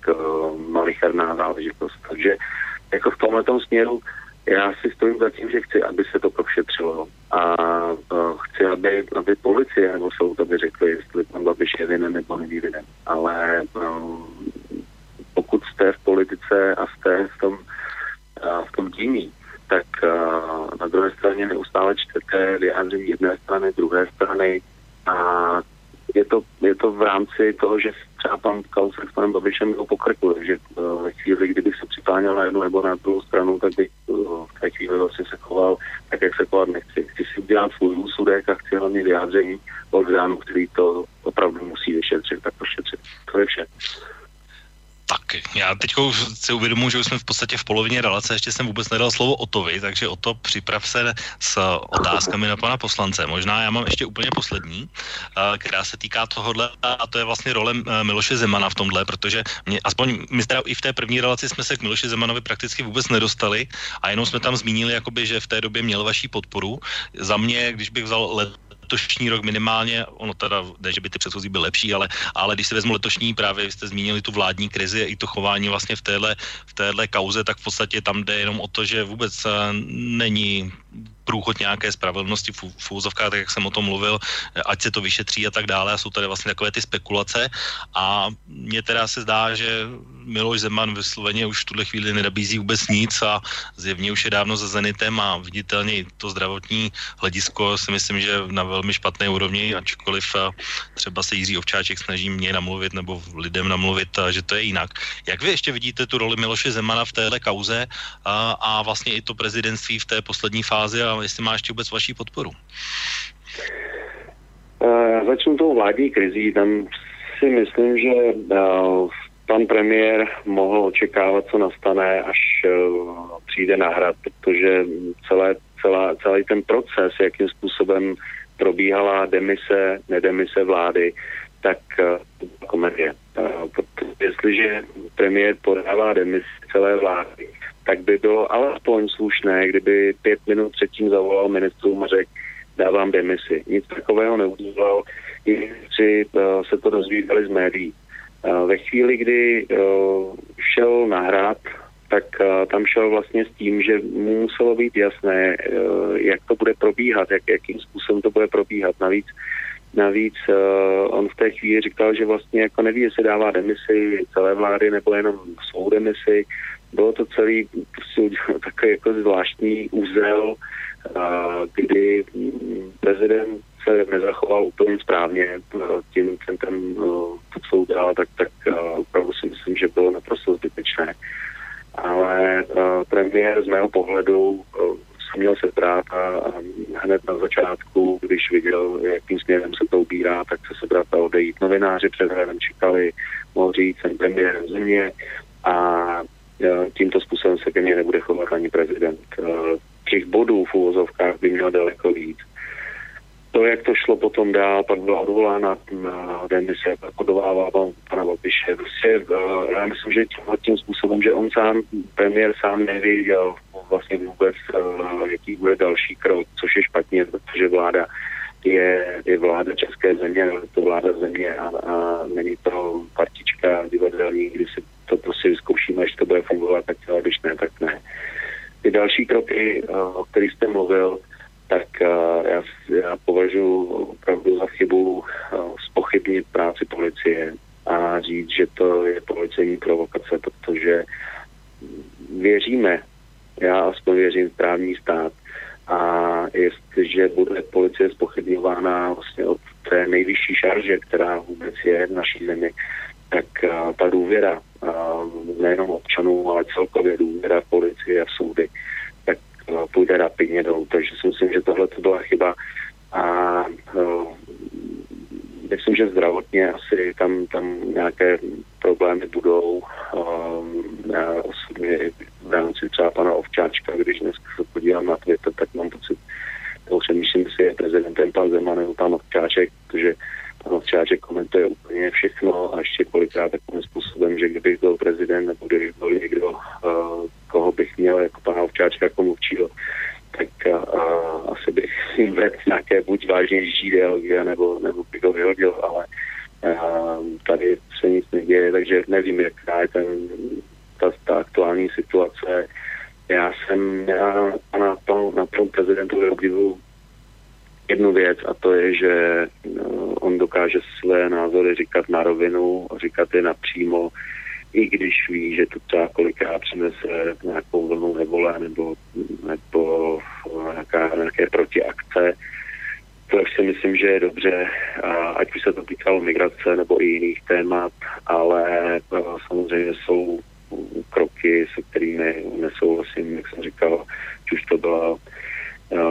malicherná záležitost. Takže jako v tomhletom směru já si stojím za tím, že chci, aby se to prošetřilo. A chci, aby policie nebo soud, aby řekli, jestli pan Babiš je vinen nebo není vinen. Ale pokud jste v politice a jste v tom díní, tak na druhé straně neustále čtete vyjádření jedné strany, druhé strany a je to v rámci toho, že třeba pan Kalousek s panem Babišem ho pokrkuje, že ve chvíli, kdybych se připáněl na jednu nebo na druhou stranu, tak bych v té chvíli vlastně se choval tak, jak se chovat nechci. Chci si udělat svůj úsudek a chci hlavně vyjádření orgánu, který to opravdu musí vyšetřit, tak to šetřit. To je vše. Tak, Já teď si uvědomuji, že už jsme v podstatě v polovině relace, ještě jsem vůbec nedal slovo Otovi, takže Oto, připrav se s otázkami na pana poslance. Možná já mám ještě úplně poslední, která se týká tohohle, a to je vlastně role Miloše Zemana v tomhle, protože aspoň my teda i v té první relaci jsme se k Miloši Zemanovi prakticky vůbec nedostali a jenom jsme tam zmínili, jakoby, že v té době měl vaší podporu. Za mě, když bych vzal letošní rok minimálně, ono teda, ne, že by ty předchozí byly lepší, ale když si vezmu letošní, právě vy jste zmínili tu vládní krizi i to chování vlastně v téhle kauze, tak v podstatě tam jde jenom o to, že vůbec není průchod nějaké spravedlnosti v úzovkách, tak jak jsem o tom mluvil, ať se to vyšetří a tak dále. A jsou tady vlastně takové ty spekulace. A mně teda se zdá, že Miloš Zeman vysloveně už v tuhle chvíli nenabízí vůbec nic a zjevně už je dávno za zenitem a viditelně i to zdravotní hledisko si myslím, že na velmi špatné úrovni, ačkoliv třeba se Jiří Ovčáček snaží mě namluvit nebo lidem namluvit, že to je jinak. Jak vy ještě vidíte tu roli Miloše Zemana v téhle kauze a vlastně i to prezidentství v té poslední fázi a jestli má ještě vůbec vaši podporu? Začnu tou vládní krizí. Tam si myslím, že pan premiér mohl očekávat, co nastane, až přijde na hrad, protože celý ten proces, jakým způsobem probíhala demise, nedemise vlády, tak komedie. Jestliže premiér podává demisi celé vlády, tak by bylo alespoň slušné, kdyby 5 minut předtím zavolal ministrům a řekl, dávám demisi. Nic takového neudělal, i tři se to dozvídali z médií. Ve chvíli, kdy šel na hrad, tak tam šel vlastně s tím, že mu muselo být jasné, jak to bude probíhat, jakým způsobem to bude probíhat. Navíc on v té chvíli říkal, že vlastně jako neví, jestli dává demisi celé vlády nebo jenom svou demisi. Bylo to celý takový jako zvláštní úzel, kdy prezident se nezachoval úplně správně tím centrem, to, co udělal, tak opravdu si myslím, že bylo naprosto zbytečné. Ale premiér z mého pohledu se měl sebrat a hned na začátku, když viděl, jakým směrem se to ubírá, tak se sebrat a odejít. Novináři před hradem čekali, mohl říct, jsem premiérem země a tímto způsobem se ke mně nebude chovat ani prezident. Těch bodů v uvozovkách by měl daleko víc. To, jak to šlo potom dál, pak byla odvolána demise, odvolává pana Babiše. Prostě já myslím, že tím způsobem, že on sám, premiér sám nevěděl vlastně vůbec, jaký bude další krok, což je špatně, protože vláda je vláda české země, ale to vláda země a není to partička divadelní, kdy si to prostě vyzkoušíme, až to bude fungovat, tak ale když ne, tak ne. Ty další kroky, o kterých jste mluvil, tak já považuji opravdu za chybu zpochybnit práci policie a říct, že to je policejní provokace, protože věříme, já aspoň věřím v právní stát a jestliže bude policie zpochybňována vlastně od té nejvyšší šarže, která vůbec je v naší zemi, tak ta důvěra nejenom občanů, ale celkově důvěra v policii a v soudy, tak půjde rapidně dolů. Takže si myslím, že tohle to byla chyba a myslím, že zdravotně asi tam nějaké problémy budou. Já osobně v rámci třeba pana Ovčáčka, když dneska se podívám na Twitter, tak mám pocit, to přemýšlím, jestli je prezidentem pan Zeman nebo pan Ovčáček, protože pan Ovčáček komentuje úplně všechno a ještě kolikrát takovým způsobem, že kdybych byl prezident nebo kdybych byl někdo, koho bych měl jako pana Ovčáčka jako mluvčího, tak asi bych jim vedl nějaké buď vážnější dialogy, nebo bych ho vyhodil, ale tady se nic neděje, takže nevím, jaká je ta aktuální situace. Já jsem na tom prezidentu obdivu jednu věc a to je, že on dokáže své názory říkat na rovinu, říkat je napřímo, i když ví, že to třeba kolikrát přinese nějakou vlnu nevole nebo nějaké protiakce. To si myslím, že je dobře, ať už se to týkalo migrace nebo i jiných témat, ale samozřejmě jsou kroky, se kterými nesouhlasím, jak jsem říkal, ať už to byla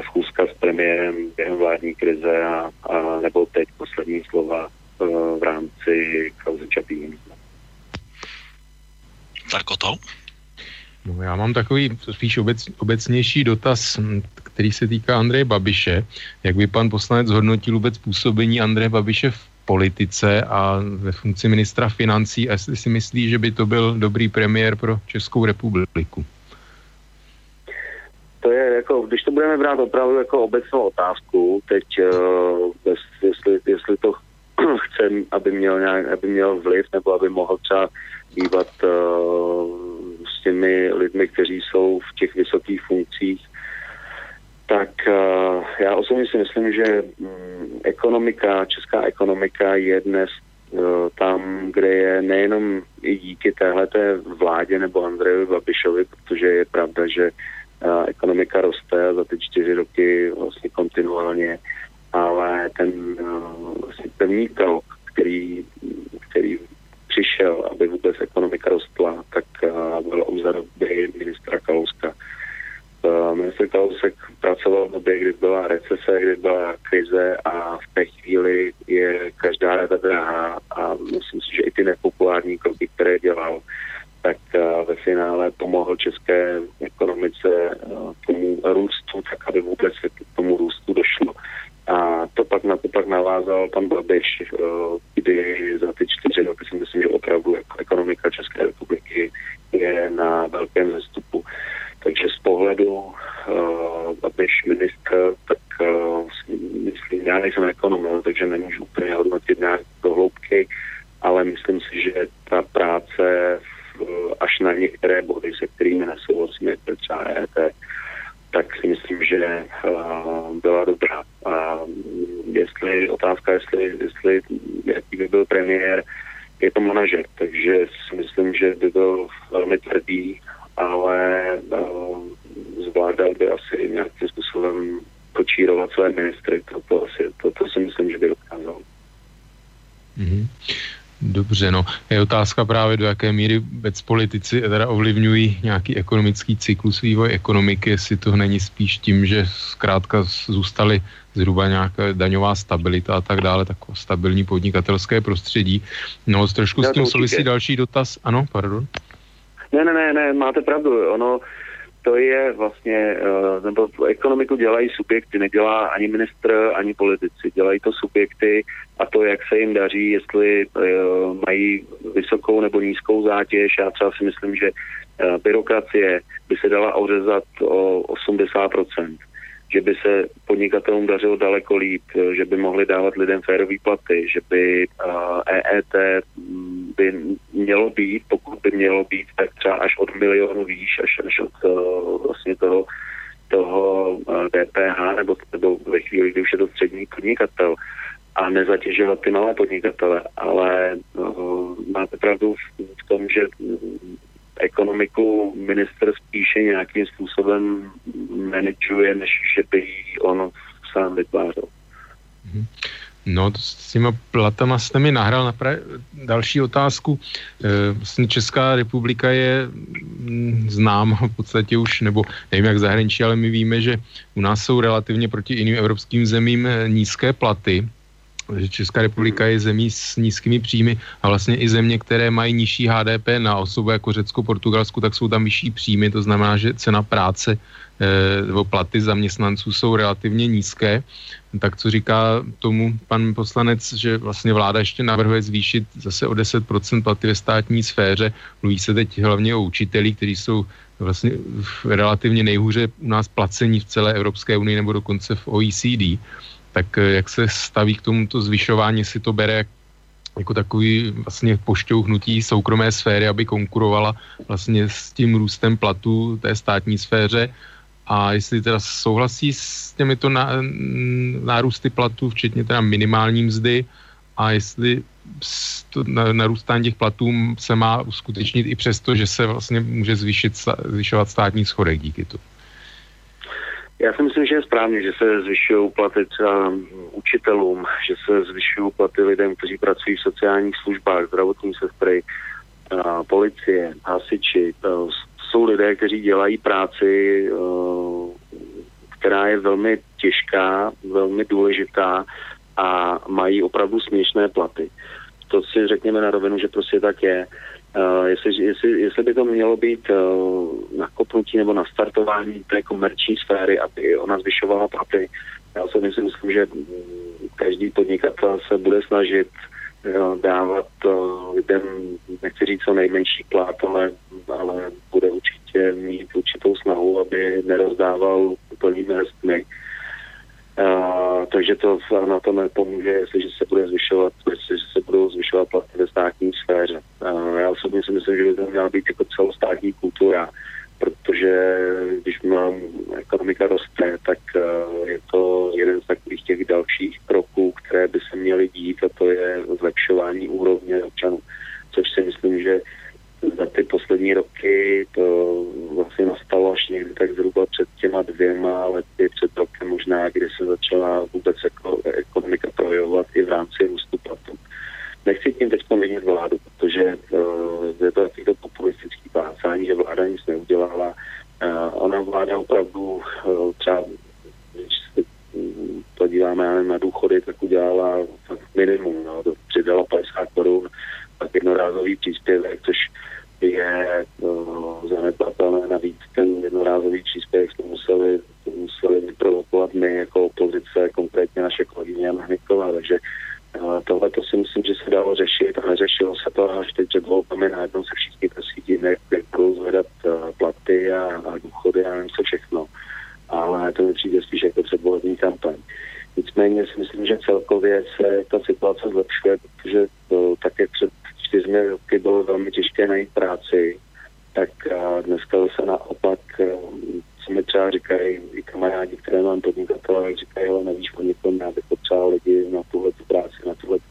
schůzka s premiérem během vládní krize a nebo teď poslední slova v rámci kauzy Čapí hnízda. Tarkoto. No, já mám takový spíš obecnější dotaz, který se týká Andreje Babiše. Jak by pan poslanec hodnotil vůbec působení Andreje Babiše v politice a ve funkci ministra financí, a jestli si myslí, že by to byl dobrý premiér pro Českou republiku? To je jako, když to budeme brát opravdu jako obecnou otázku, teď jestli to chcem, aby měl vliv, nebo aby mohl třeba bývat s těmi lidmi, kteří jsou v těch vysokých funkcích, tak já osobně si myslím, že česká ekonomika je dnes tam, kde je nejenom i díky téhleté vládě nebo Andrejovi Babišovi, protože je pravda, že ekonomika roste za ty 4 roky vlastně kontinuálně, ale ten vlastně první krok, který přišel, aby vůbec ekonomika rostla, tak byl už za doby ministra Kalouska. Ministr Kalousek pracoval v době, kdy byla recese, kdy byla krize, a v té chvíli je každá rada drahá a myslím si, že i ty nepopulární kroky, které dělal, tak ve finále pomohl české ekonomice tomu růstu, tak aby vůbec k tomu růstu došlo. A to pak na to pak navázal pan Babiš, kdy za ty 4 roky si myslím, že opravdu ekonomika České republiky je na velkém zestupu. Takže z pohledu Babiš ministr, tak myslím, já nejsem ekonom, takže nemůžu úplně hodnotit nějak do hloubky, ale myslím si, že ta práce až na některé body, se kterými nesouhlasíme, třeba EET, tak si myslím, že byla dobrá. A jestli otázka, jestli jaký by byl premiér, je to manažer, takže si myslím, že by byl velmi tvrdý, ale zvládal by asi nějakým způsobem kočírovat své ministry. To si myslím, že by dokázal. Mm-hmm. Dobře, no. Je otázka právě, do jaké míry vůbec politici teda ovlivňují nějaký ekonomický cyklus, vývoj ekonomiky, jestli to není spíš tím, že zkrátka zůstaly zhruba nějaká daňová stabilita a tak dále, tak stabilní podnikatelské prostředí. No, trošku s tím souvisí další dotaz. Ano, pardon. Ne, máte pravdu. Ono to je vlastně, nebo ekonomiku dělají subjekty, nedělá ani ministr, ani politici, dělají to subjekty a to, jak se jim daří, jestli mají vysokou nebo nízkou zátěž. Já třeba si myslím, že byrokracie by se dala ořezat o 80%, že by se podnikatelům dařilo daleko líp, že by mohli dávat lidem férové platy, že by EET by mělo být, pokud by mělo být, tak třeba až od milionu výš, až od vlastně toho DPH, nebo ve chvíli, kdy už je to střední podnikatel, a nezatěžovat ty malé podnikatele, ale máte pravdu v tom, že ekonomiku minister spíše nějakým způsobem manažuje, než že by ji on sám vytvářel. No, s těma platama jste mi nahrál na další otázku. Vlastně Česká republika je známa v podstatě už, nebo nevím jak zahraničí, ale my víme, že u nás jsou relativně proti jiným evropským zemím nízké platy. Že Česká republika je zemí s nízkými příjmy a vlastně i země, které mají nižší HDP na osobu jako Řecko, Portugalsku, tak jsou tam vyšší příjmy, to znamená, že cena práce nebo platy zaměstnanců jsou relativně nízké. Tak co říká tomu pan poslanec, že vlastně vláda ještě navrhuje zvýšit zase o 10% platy ve státní sféře. Mluví se teď hlavně o učitelích, kteří jsou vlastně relativně nejhůře u nás placení v celé Evropské unii nebo dokonce v OECD. Tak jak se staví k tomuto zvyšování, jestli to bere jako takový vlastně pošťouhnutí soukromé sféry, aby konkurovala vlastně s tím růstem platů té státní sféře, a jestli teda souhlasí s těmito nárůsty platů, včetně teda minimální mzdy, a jestli narůstání těch platů se má uskutečnit i přesto, že se vlastně může zvyšovat státní schodek díky tomu. Já si myslím, že je správně, že se zvyšují platy třeba učitelům, že se zvyšují platy lidem, kteří pracují v sociálních službách, zdravotní sestry, policie, hasiči. Jsou lidé, kteří dělají práci, která je velmi těžká, velmi důležitá a mají opravdu směšné platy. To si řekněme na rovinu, že prostě tak je. Jestli by to mělo být nakopnutí nebo nastartování té komerční sféry, aby ona zvyšovala platy. Já osobně si myslím, že každý podnikatel se bude snažit dávat lidem, nechci říct co nejmenší plat, ale bude určitě mít určitou snahu, aby nerozdával plnými hrstmi. Takže to na to nepomůže, jestliže se bude zvyšovat, jestliže se budou zvyšovat platy ve státní sféře. Já osobně si myslím, že by to měla být jako celostátní kultura, protože když ekonomika roste, tak je to jeden z takových těch dalších kroků, které by se měly dít, a to je zlepšování úrovně občanů, což si myslím, že za ty poslední roky to vlastně nastalo až někdy tak zhruba před těma 2 lety, před rokem možná, kdy se začala vůbec ekonomika projevovat i v rámci růstu platů. Nechci tím teď měnit vládu, protože je to takový populistický plácání, že vláda nic neudělala. Ona vláda opravdu třeba, když se podíváme na důchody, tak udělala minimum, no, přidala 50 korun, tak jednorázový příspěvek, což je zanedbatelné. Navíc ten jednorázový příspěvek jsme museli vyprovokovat my jako opozice, konkrétně naše kolegyně Jana Hnyková, takže tohle to si myslím, že se dalo řešit a neřešilo se to až teď, že dvoukami najednou se všichni prosítí, jak budou zvedat platy a důchody a nevím co všechno. Ale to mi přijde spíš jako předvolební kampaň. Nicméně si myslím, že celkově se ta situace zlepšuje, protože tak jak před 4 roky bylo velmi těžké najít práci, tak dneska zase naopak, co mi třeba říkají i kamarádi, které mám podnikatele, říkají, ale nevíš o někom, já bych potřeboval lidi na tuhle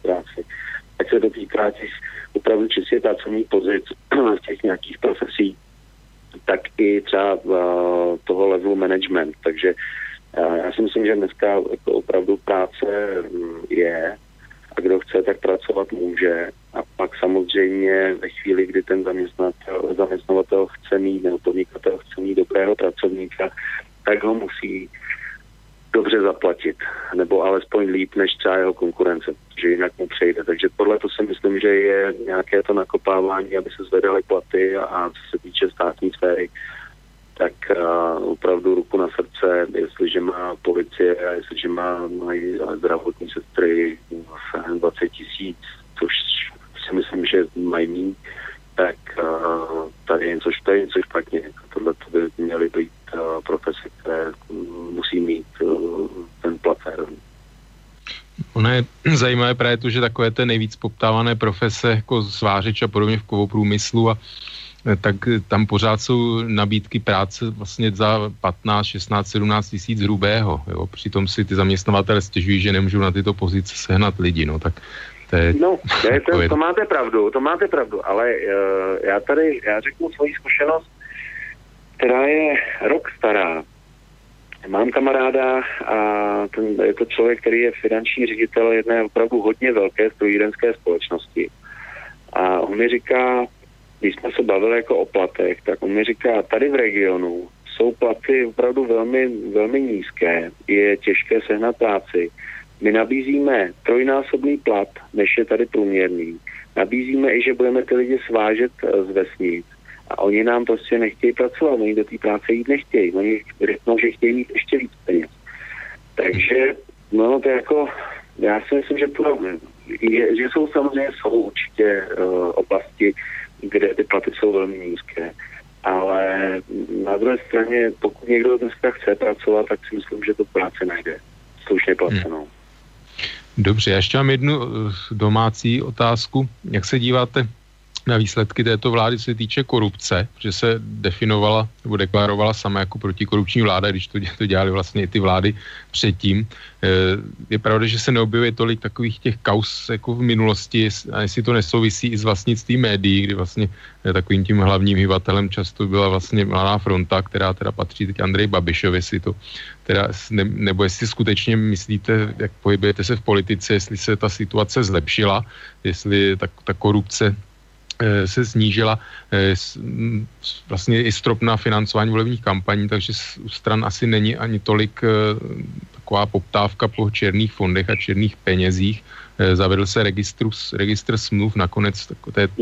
práci. Tak se dotýká těch opravdu čistě pracovních pozic v těch nějakých profesí, tak i třeba toho level management. Takže já si myslím, že dneska jako opravdu práce je a kdo chce, tak pracovat může. A pak samozřejmě ve chvíli, kdy ten zaměstnavatel chce mít, nebo podnikatel chce mít dobrého pracovníka, tak ho musí dobře zaplatit, nebo alespoň líp než třeba jeho konkurence, protože jinak mu přejde. Takže tohle to si myslím, že je nějaké to nakopávání, aby se zvedaly platy a co se týče státní sféry, tak opravdu ruku na srdce, jestliže má policie, jestliže mají zdravotní sestry 20 000, což si myslím, že mají mít, tak tady je něco špatně. Tohle to by měly být profese, které musí mít ten plat férový. Ono je zajímavé právě to, že takové té nejvíc poptávané profese jako svářič a podobně v kovoprůmyslu a tak tam pořád jsou nabídky práce vlastně za 15, 16, 17 tisíc hrubého. Jo? Přitom si ty zaměstnavatele stěžují, že nemůžou na tyto pozice sehnat lidi. No, tak to je... No, to máte pravdu, ale já řeknu svoji zkušenost, která je rok stará. Mám kamaráda a je to člověk, který je finanční ředitel jedné opravdu hodně velké strojírenské společnosti. A on mi říká, když jsme se bavili jako o platech, tak on mi říká, tady v regionu jsou platy opravdu velmi, velmi nízké, je těžké sehnat práci. My nabízíme 3násobný plat, než je tady průměrný. Nabízíme i, že budeme ty lidi svážet z vesnic. A oni nám prostě nechtějí pracovat, oni do té práce jít nechtějí. Oni řeknou, že chtějí mít ještě víc peněz. Takže, no to jako, já si myslím, že jsou samozřejmě určitě oblasti, kde ty platy jsou velmi nízké. Ale na druhé straně, pokud někdo dneska chce pracovat, tak si myslím, že to práce najde. Slušně placenou. Dobře, já ještě mám jednu domácí otázku. Jak se díváte na výsledky této vlády, co se týče korupce, že se definovala nebo deklarovala sama jako protikorupční vláda, když to dělali vlastně i ty vlády předtím. Je pravda, že se neobjevuje tolik takových těch kauz jako v minulosti, a jestli to nesouvisí i s vlastnictvím médií, kdy vlastně takovým tím hlavním hybatelem často byla vlastně Mladá fronta, která teda patří teď Andreji Babišovi, jestli to teda, nebo jestli skutečně myslíte, jak pohybujete se v politice, jestli se ta situace zlepšila, jestli ta korupce se snížila vlastně i strop na financování volebních kampaní, takže u stran asi není ani tolik taková poptávka po černých fondech a černých penězích. Zavedl se registr smluv nakonec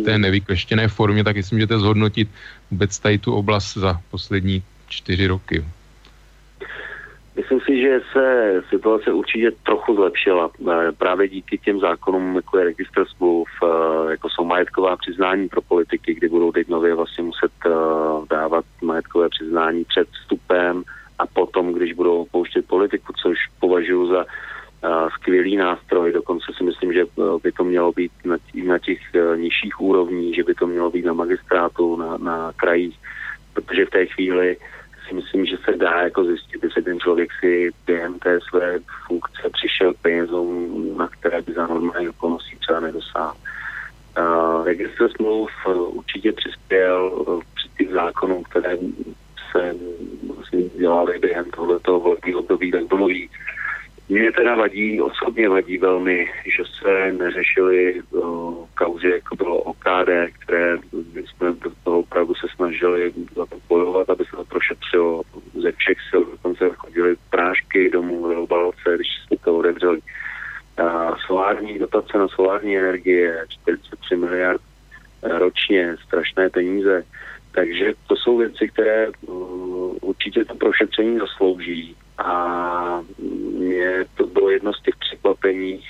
té nevykleštěné formě, tak jestli můžete zhodnotit vůbec tady tu oblast za poslední 4 roky. Myslím si, že se situace určitě trochu zlepšila právě díky těm zákonům, jako je registr smluv, jako jsou majetková přiznání pro politiky, kdy budou teď nově vlastně muset dávat majetkové přiznání před vstupem a potom, když budou opouštět politiku, což považuji za skvělý nástroj. Dokonce si myslím, že by to mělo být na těch nižších úrovních, že by to mělo být na magistrátu, na krajích, protože v té chvíli si myslím, že se dá jako zjistit, jestli ten člověk si během té své funkce přišel k penězům, na které by za normální okolnosti třeba nedosáhl. Registr smluv určitě přispěl při těch zákonů, které se vlastně dělaly během tohoto volebního období, tak bylo víc. Mně teda osobně vadí velmi, že se neřešily kauzy, jako bylo OKD, které jsme do toho opravdu se snažili zapojovat, aby se to prošetřilo ze všech sil. Dokonce chodili prášky domů ve obalce, když jsme to odevřeli. Solární dotace na solární energie, 43 miliard ročně, strašné peníze. Takže to jsou věci, které určitě to prošetření zaslouží. A mě to bylo jedno z těch překvapení,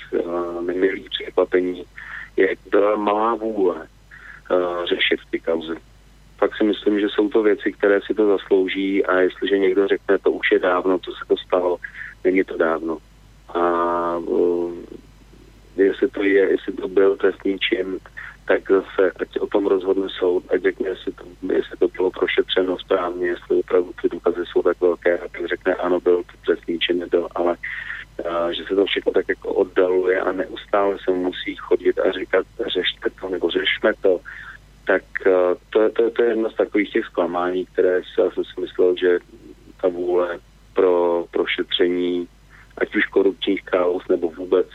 nemilých překvapení, jak byla malá vůle řešit ty kauzy. Pak si myslím, že jsou to věci, které si to zaslouží, a jestliže někdo řekne, to už je dávno, to se to stalo, není to dávno. A jestli to byl trestný čin, tak zase ať o tom rozhodne soud, ať řekne, jestli to bylo prošetřeno správně, jestli opravdu ty důkazy jsou tak velké, a tak řekne, ano, byl to trestný čin, nebyl, ale že se to všechno tak jako oddaluje a neustále se musí chodit a říkat, řešte to nebo řešme to, tak to je jedno z takových těch zklamání, které já jsem si myslel, že ta vůle pro prošetření, ať už korupčních kauz nebo vůbec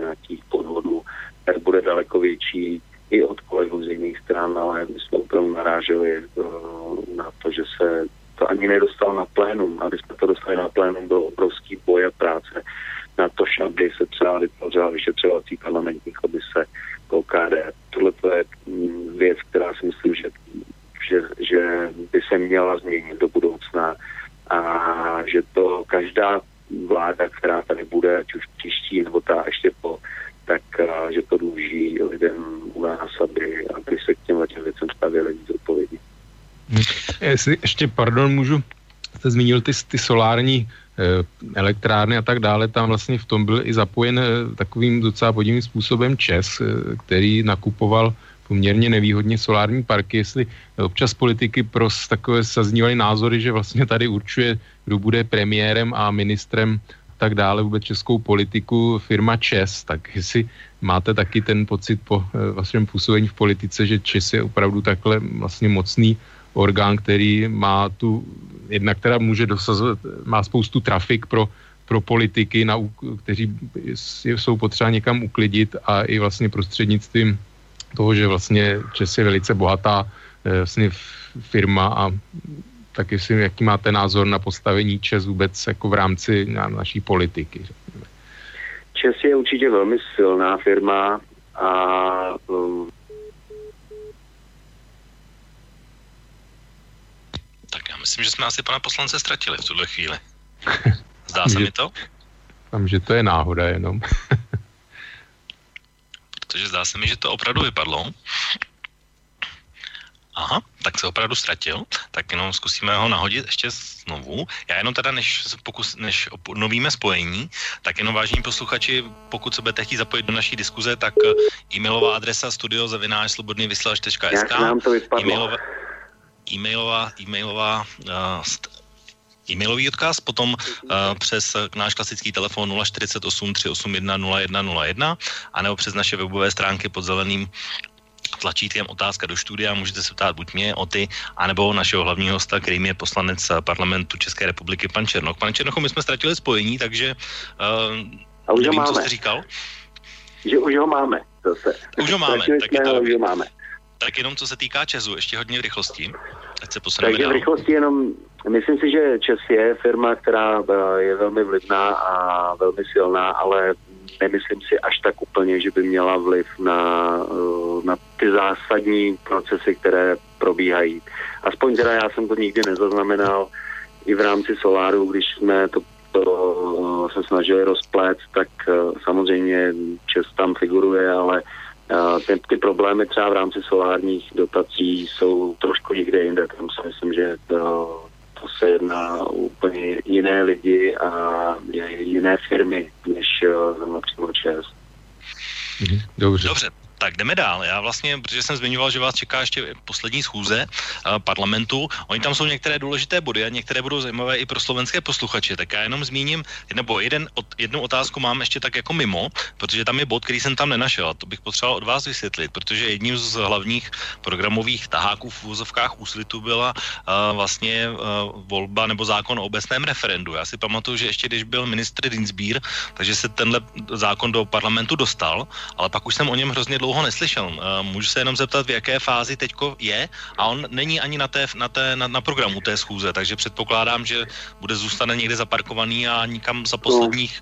nějakých podvodů, tak bude daleko větší i od kolegů z jiných stran, ale my jsme opravdu naráželi na to, že se to ani nedostalo na plénum. Aby jsme to dostali na plénum, byl obrovský boj a práce na to, aby se třeba vytvořila vyšetřovací parlamentní komise k OKD. Tohle to je věc, která si myslím, že by se měla změnit do budoucna, a že to každá vláda, která tady bude, ať už příští nebo ta ještě po, tak že to dluží lidem u nás, aby se k těmhle věcem stavěli zodpovědně. Jestli ještě, pardon, můžu, jste zmínil ty solární elektrárny a tak dále, tam vlastně v tom byl i zapojen takovým docela podivným způsobem Čes, který nakupoval poměrně nevýhodně solární parky. Jestli občas politiky takové zaznívaly názory, že vlastně tady určuje, kdo bude premiérem a ministrem tak dále vůbec českou politiku firma Čes, tak jestli máte taky ten pocit po vašem působení v politice, že Čes je opravdu takhle vlastně mocný orgán, který má jednak teda může dosazovat, má spoustu trafik pro politiky, kteří jsou potřeba někam uklidit, a i vlastně prostřednictvím toho, že vlastně Čes je velice bohatá vlastně firma. A tak jestli, jaký máte názor na postavení Čes vůbec jako v rámci naší politiky? Čes je určitě velmi silná firma a tak já myslím, že jsme asi pana poslance ztratili v tuhle chvíli. Zdá se mi to? Tam, že to je náhoda jenom. Protože zdá se mi, že to opravdu vypadlo. Aha, tak se opravdu ztratil, tak jenom zkusíme ho nahodit ještě znovu. Já jenom teda, než obnovíme spojení, tak jenom, vážení posluchači, pokud se budete chtít zapojit do naší diskuze, tak e-mailová adresa studio@slobodnyvysielac.sk, e-mailový odkaz, potom přes náš klasický telefon 048 381 0101, anebo přes naše webové stránky pod zeleným tlačítkem otázka do studia, můžete se ptát buď mě, Oty, anebo našeho hlavního hosta, kterým je poslanec parlamentu České republiky, pan Černoch. Pane Černochu, my jsme ztratili spojení, takže a už nevím, co jste říkal. Že už ho máme zase. Už ho máme. Tak je to, Tak jenom co se týká Česu, ještě hodně v rychlosti. Ať se posuneme dál. V rychlosti jenom, myslím si, že Čes je firma, která je velmi vlivná a velmi silná, ale nemyslím si až tak úplně, že by měla vliv na ty zásadní procesy, které probíhají. Aspoň teda já jsem to nikdy nezaznamenal. I v rámci Soláru, když jsme to se snažili rozpléct, tak samozřejmě Čes tam figuruje, ale ty problémy třeba v rámci solárních dotací jsou trošku někde jinde. Tam si myslím, že to se jedná úplně jiné lidi a jiné firmy, než například Čes. Dobře. Tak jdeme dál. Já vlastně, protože jsem zmiňoval, že vás čeká ještě poslední schůze parlamentu, oni tam jsou některé důležité body a některé budou zajímavé i pro slovenské posluchače. Tak já jenom zmíním, nebo jednu otázku mám ještě tak jako mimo, protože tam je bod, který jsem tam nenašel a to bych potřeboval od vás vysvětlit, protože jedním z hlavních programových taháků v uvozovkách Úsvitu byla vlastně volba nebo zákon o obecném referendu. Já si pamatuju, že ještě když byl ministr Dienstbier, takže se tenhle zákon do parlamentu dostal, ale pak už jsem o něm hrozně dlouho ho neslyšel. Můžu se jenom zeptat, v jaké fázi teďko je, a on není ani na programu té schůze, takže předpokládám, že bude zůstane někde zaparkovaný a nikam za posledních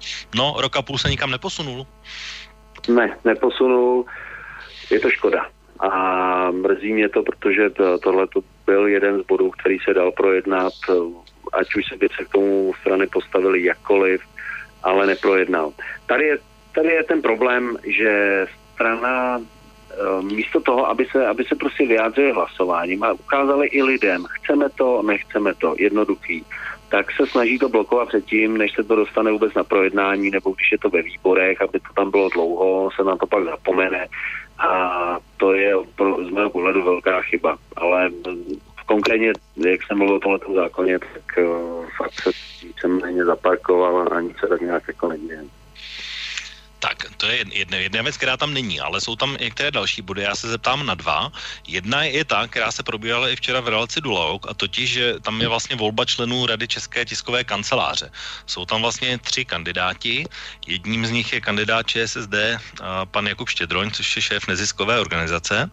rok a půl se nikam neposunul. Ne, neposunul. Je to škoda. A mrzí mě to, protože tohle to byl jeden z bodů, který se dal projednat, ať už se by se k tomu strany postavili jakkoliv, ale neprojednal. Tady je ten problém, že strana místo toho, aby se prostě vyjádřili hlasováním a ukázali i lidem, chceme to, nechceme to, jednoduchý, tak se snaží to blokovat předtím, než se to dostane vůbec na projednání, nebo když je to ve výborech, aby to tam bylo dlouho, se na to pak zapomene a to je z mého pohledu velká chyba, ale konkrétně, jak jsem mluvil o tomhletom zákoně, tak fakt se víceméně zaparkoval a nic se tak nějak jako neděje. Tak, to je jedna věc, která tam není, ale jsou tam některé další body, já se zeptám na dva. Jedna je ta, která se probírala i včera v relaci Dulaok, a totiž, že tam je vlastně volba členů Rady České tiskové kanceláře. Jsou tam vlastně tři kandidáti, jedním z nich je kandidát ČSSD, pan Jakub Štědroň, což je šéf neziskové organizace.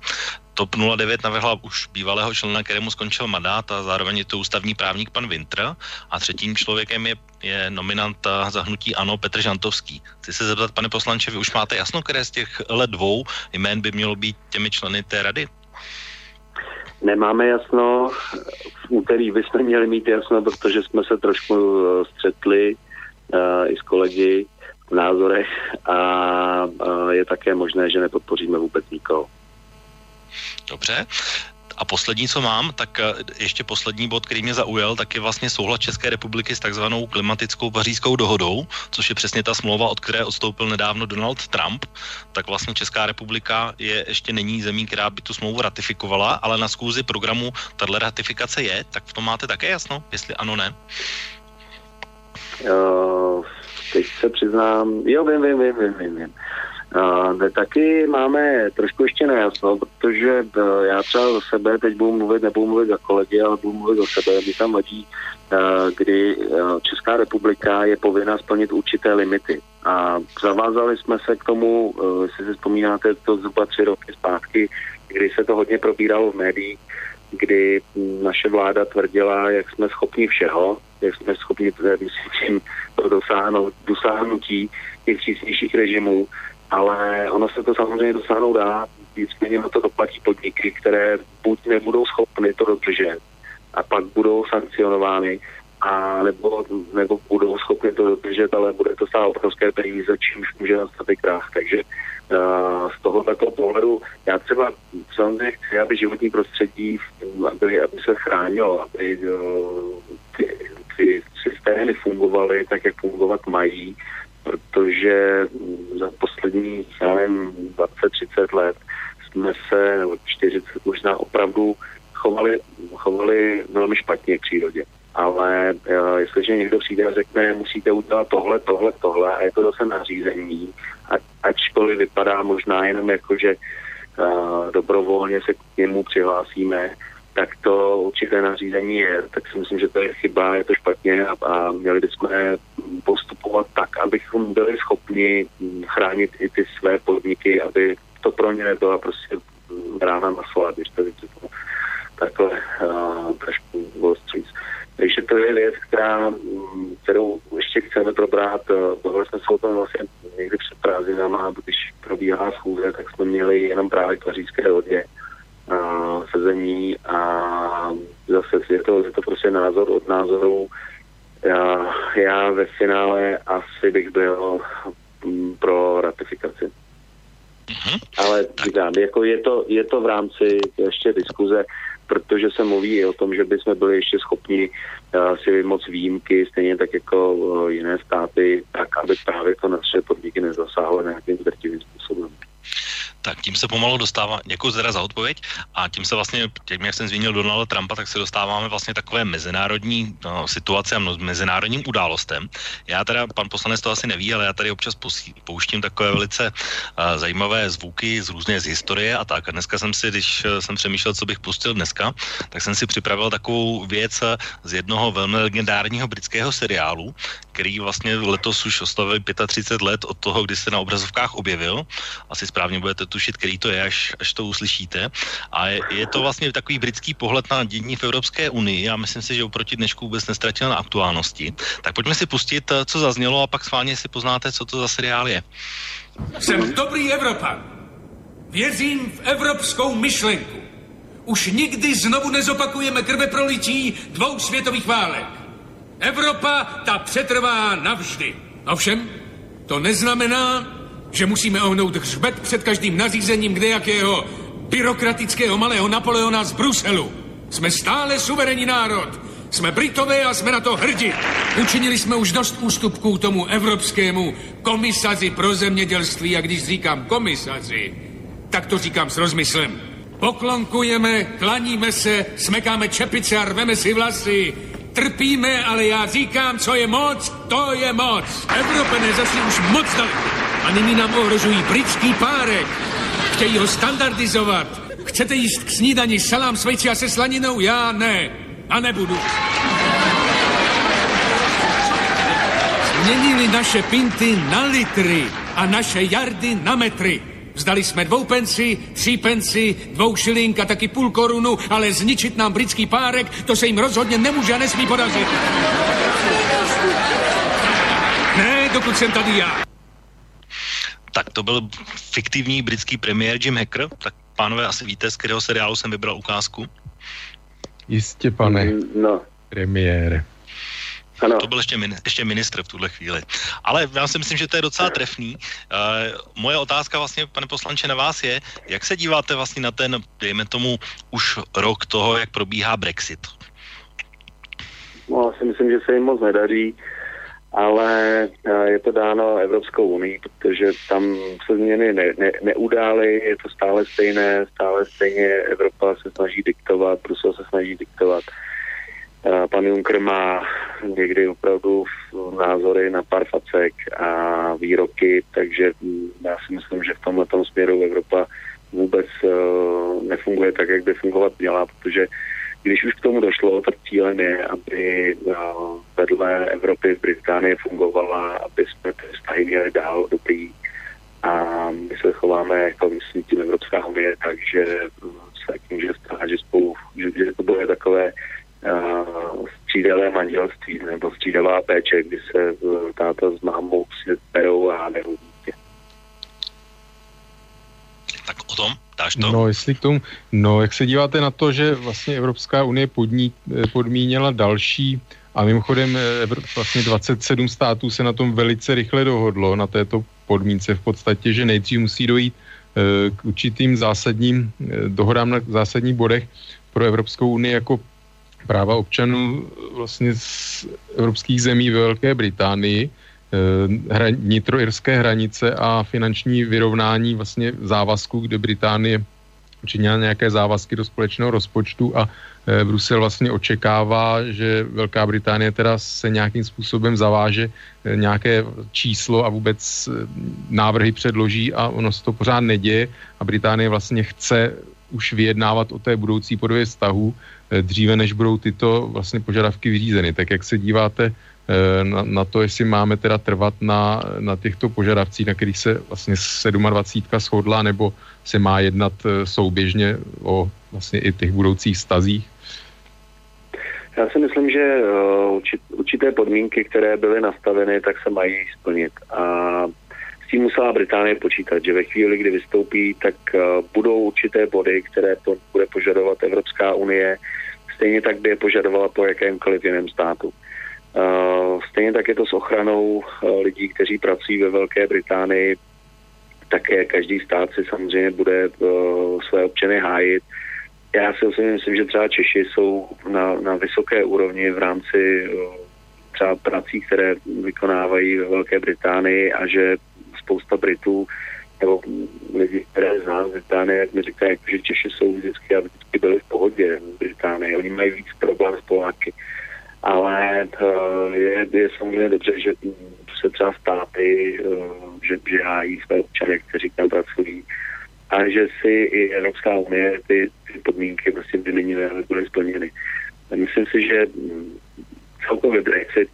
TOP 09 navrhla už bývalého člena, kterému skončil mandát a zároveň je to ústavní právník pan Winter a třetím člověkem je nominant za hnutí ANO Petr Žantovský. Chci se zeptat, pane poslanče, vy už máte jasno, které z těchhle dvou jmén by mělo být těmi členy té rady? Nemáme jasno, v úterý bychom měli mít jasno, protože jsme se trošku střetli i s kolegy v názorech a je také možné, že nepodpoříme vůbec nikoho. Dobře. A poslední, co mám, tak ještě poslední bod, který mě zaujal, tak je vlastně souhlas České republiky s takzvanou klimatickou pařížskou dohodou, což je přesně ta smlouva, od které odstoupil nedávno Donald Trump. Tak vlastně Česká republika ještě není zemí, která by tu smlouvu ratifikovala, ale na schůzi programu tato ratifikace je, tak v tom máte také jasno, jestli ano, ne? Teď se přiznám, jo, vím. Taky máme trošku ještě nejasno, protože já třeba za sebe teď nebudu mluvit za kolegy, ale budu mluvit za sebe. Mě tam vadí, kdy Česká republika je povinna splnit určité limity. A zavázali jsme se k tomu, jestli si vzpomínáte, to zhruba 3 roky zpátky, kdy se to hodně probíralo v médiích, kdy naše vláda tvrdila, jak jsme schopni všeho, jak jsme schopni dosáhnutí těch přísnějších režimů, ale ono se to samozřejmě dosáhnout dá, nicméně na to doplatí podniky, které buď nebudou schopny to dodržet a pak budou sankcionovány, a nebo budou schopny to dodržet, ale bude to stát obrovské peníze, čímž může nastat i krach. Takže z tohoto pohledu já třeba samozřejmě chci, aby životní prostředí, aby se chránilo, aby ty systémy fungovaly tak, jak fungovat mají, protože za posledních, 20-30 let jsme se, nebo 40 možná, opravdu chovali velmi špatně v přírodě. Ale jestliže někdo přijde a řekne, musíte udělat tohle a je to zase nařízení, ačkoliv vypadá možná jenom jako, že dobrovolně se k němu přihlásíme, tak to určité nařízení je, tak si myslím, že to je chyba, je to špatně a měli bychom postupovat tak, abychom byli schopni chránit i ty své podniky, aby to pro ně nebyla prostě rána na solární štavici. Takhle trošku vstříc. Takže to je věc, kterou ještě chceme probrat. Bavili jsme se o tom vlastně někdy před prázdninama, když probíhá schůze, tak jsme měli jenom právě k Pařížské lodě sezení a zase je to prostě názor od názoru. Já ve finále asi bych byl pro ratifikaci. Mm-hmm. Ale říkám, jako je to v rámci ještě diskuze, protože se mluví o tom, že bychom byli ještě schopni si vymoc výjimky, stejně tak jako jiné státy, tak aby právě to naše podniky nezasáhlo nějakým drtivým způsobem. Tak tím se pomalu dostává, děkuji teda za odpověď, a tím se vlastně, jak jsem zmínil Donalda Trumpa, tak se dostáváme vlastně takové mezinárodní situace a mezinárodním událostem. Já teda, pan poslanec to asi neví, ale já tady občas pouštím takové velice zajímavé zvuky z historie a tak. A dneska jsem si, když jsem přemýšlel, co bych pustil dneska, tak jsem si připravil takovou věc z jednoho velmi legendárního britského seriálu, který vlastně letos už oslavil 35 let od toho, kdy se na obrazovkách objevil. Asi správně budete tušit, který to je, až to uslyšíte. A je to vlastně takový britský pohled na dění v Evropské unii. Já myslím si, že oproti dnešku vůbec nestratil na aktuálnosti. Tak pojďme si pustit, co zaznělo, a pak schválně si poznáte, co to za seriál je. Jsem dobrý Evropan. Věřím v evropskou myšlenku. Už nikdy znovu nezopakujeme krveprolití 2 světových válek. Evropa ta přetrvá navždy. Ovšem, to neznamená, že musíme ohnout hřbet před každým nařízením kdejakého byrokratického malého Napoleona z Bruselu. Jsme stále suverénní národ. Jsme Britové a jsme na to hrdí. Učinili jsme už dost ústupků tomu evropskému komisaři pro zemědělství, a když říkám komisaři, tak to říkám s rozmyslem. Poklonkujeme, klaníme se, smekáme čepice a rveme si vlasy. Trpíme, ale já říkám, co je moc, to je moc. Evropané zase už moc daleko. A nyní nám ohrožují britský párek. Chtějí ho standardizovat. Chcete jíst k snídani salám s vejci a se slaninou? Já ne. A nebudu. Změnili naše pinty na litry a naše jardy na metry. Vzdali jsme 2 penci, 3 penci, 2 šilink a taky 0,5 koruny, ale zničit nám britský párek, to se jim rozhodně nemůže a nesmí podařit. Ne, dokud jsem tady já. Tak to byl fiktivní britský premiér Jim Hacker. Tak pánové, asi víte, z kterého seriálu jsem vybral ukázku? Jistě, pane. No. Premiér. Ano. To byl ještě ministr v tuhle chvíli. Ale já si myslím, že to je docela trefný. Moje otázka vlastně, pane poslanče, na vás je, jak se díváte vlastně na ten, dejme tomu, už rok toho, jak probíhá Brexit? No, já si myslím, že se jim moc nedaří. Ale je to dáno Evropskou unii, protože tam se změny neudály, je to stále stejné, Evropa se snaží diktovat, Brusel se snaží diktovat. Pan Juncker má někdy opravdu názory na pár facek a výroky, takže já si myslím, že v tomhletom směru Evropa vůbec nefunguje tak, jak by fungovat měla, protože když už k tomu došlo, tak cílem je, aby vedle Evropy v Británii fungovala, aby jsme ty vztahy měli dál dobrý. A my se chováme jako myslím tím Evropská unie, takže se může stát, že spolu, že to bude takové střídavé manželství nebo střídavá péče, kdy se táta s mámou perou a nevím. Tak o tom dáš to? No, jestli k tomu, jak se díváte na to, že vlastně Evropská unie podmínila další, a mimochodem vlastně 27 států se na tom velice rychle dohodlo, na této podmínce v podstatě, že nejdřív musí dojít k určitým zásadním dohodám na zásadních bodech pro Evropskou unii jako práva občanů vlastně z evropských zemí ve Velké Británii, nitroirské hranice a finanční vyrovnání vlastně závazků, kde Británie učinila nějaké závazky do společného rozpočtu a Brusel vlastně očekává, že Velká Británie teda se nějakým způsobem zaváže nějaké číslo a vůbec návrhy předloží, a ono se to pořád neděje a Británie vlastně chce už vyjednávat o té budoucí podobě vztahů dříve, než budou tyto vlastně požadavky vyřízeny. Tak jak se díváte na to, jestli máme teda trvat na těchto požadavcích, na kterých se vlastně 27 shodla, nebo se má jednat souběžně o vlastně i těch budoucích stazích? Já si myslím, že určité podmínky, které byly nastaveny, tak se mají splnit. A s tím musela Británie počítat, že ve chvíli, kdy vystoupí, tak budou určité body, které bude požadovat Evropská unie, stejně tak by je požadovala po jakémkoliv jiném státu. Stejně tak je to s ochranou lidí, kteří pracují ve Velké Británii. Také každý stát si samozřejmě bude své občany hájit. Já si osobně myslím, že třeba Češi jsou na vysoké úrovni v rámci třeba prací, které vykonávají ve Velké Británii, a že spousta Britů nebo lidí, které znám z Británie, jak mi říkají, že Češi jsou vždycky a vždycky byli v pohodě v Británii. Oni mají víc problém s Poláky. Ale je samozřejmě dobře, že se třeba státy, že hájí své občany, kteří tam pracují, a že si i Evropská unie ty podmínky prostě vyměnily a byly splněny. Myslím si, že celkově Brexit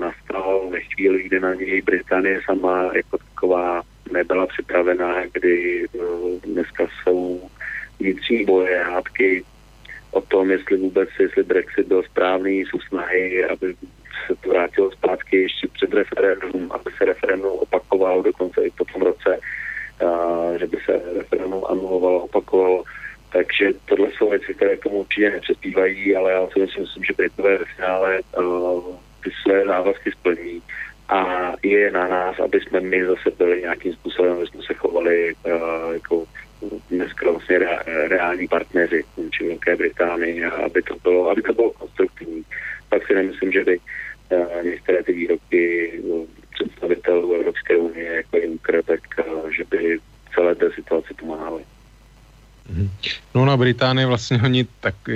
nastal ve chvíli, kdy na něj Británie sama jako taková nebyla připravená, kdy dneska jsou vnitřní boje, hádky o tom, jestli vůbec, jestli Brexit byl správný, jsou snahy, aby se to vrátilo zpátky ještě před referendum, aby se referendum opakovalo dokonce i po tom roce, že by se referendum anulovalo, opakovalo. Takže tohle jsou věci, které tomu určitě nepřispívají, ale já si myslím, že Britové ve finále ty své závazky splní a je na nás, aby jsme my zase byli nějakým způsobem, aby jsme se chovali jako dneska vlastně reální partneři v Velké Británii, aby to bylo konstruktivní. Pak si nemyslím, že by některé ty výroky představitelů Evropské unie jako Juncker, tak že by celé té situaci pomáhaly. No, na Británii vlastně oni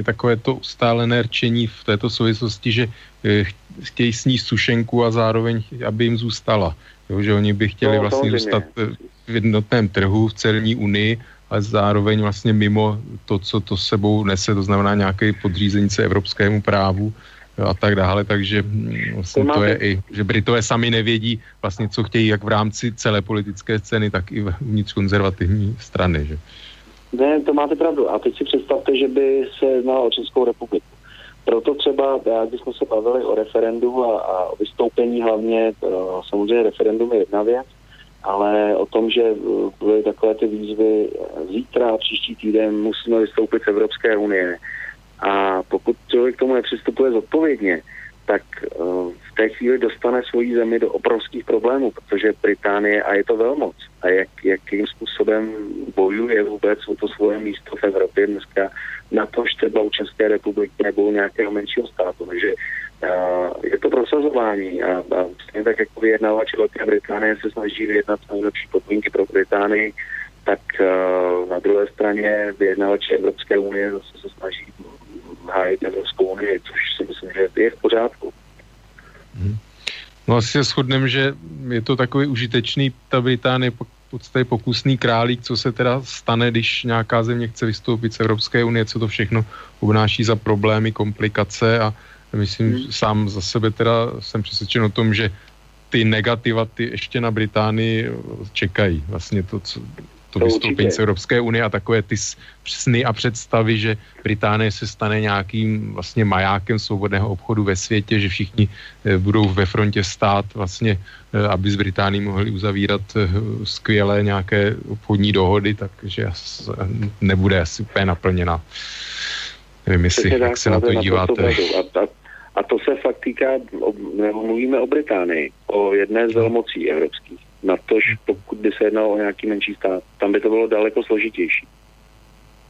takové to ustálené rčení v této souvislosti, že chtějí sníst sušenku a zároveň, aby jim zůstala. Jo, že oni by chtěli vlastně zůstat v jednotném trhu, v celní unii, ale zároveň vlastně mimo to, co to sebou nese, to znamená nějaké podřízení se evropskému právu a tak dále, takže vlastně to je i, že Britové sami nevědí vlastně, co chtějí, jak v rámci celé politické scény, tak i vnitř konzervativní strany, že? Ne, to máte pravdu. A teď si představte, že by se jednalo o Českou republiku. Proto třeba, když jsme se bavili o referendu a o vystoupení hlavně, samozřejmě referendum je jedna věc, ale o tom, že byly takové ty výzvy zítra, příští týden musíme vystoupit z Evropské unie. A pokud člověk k tomu nepřistupuje zodpovědně, tak v té chvíli dostane svoji zemi do obrovských problémů, protože Británie, a je to velmoc, a jakým způsobem bojuje vůbec o to svoje místo v Evropě dneska, na to, že třeba u České republiky nebo u nějakého menšího státu. Takže je to prosazování a stejně tak, jako vyjednávači Velké Británie se snaží vyjednat nejlepší podmínky pro Británii, tak na druhé straně vyjednávači Evropské unie zase se snaží hájit Evropskou unii, což si myslím, že je v pořádku. No asi se shodneme, že je to takový užitečný, ta Británie v podstatě pokusný králík, co se teda stane, když nějaká země chce vystoupit z Evropské unie, co to všechno obnáší za problémy, komplikace, a myslím, sám za sebe teda jsem přesvědčen o tom, že ty negativa, ty ještě na Británii čekají. Vlastně to vystoupení z Evropské unie a takové ty sny a představy, že Británie se stane nějakým vlastně majákem svobodného obchodu ve světě, že všichni budou ve frontě stát vlastně, aby s Británií mohli uzavírat skvělé nějaké obchodní dohody, takže nebude asi úplně naplněna. Nevím, jestli, jak se na to díváte. A to se fakt týká, nebo mluvíme o Británii, o jedné z velmocí evropských. Na to, pokud by se jednalo o nějaký menší stát, tam by to bylo daleko složitější.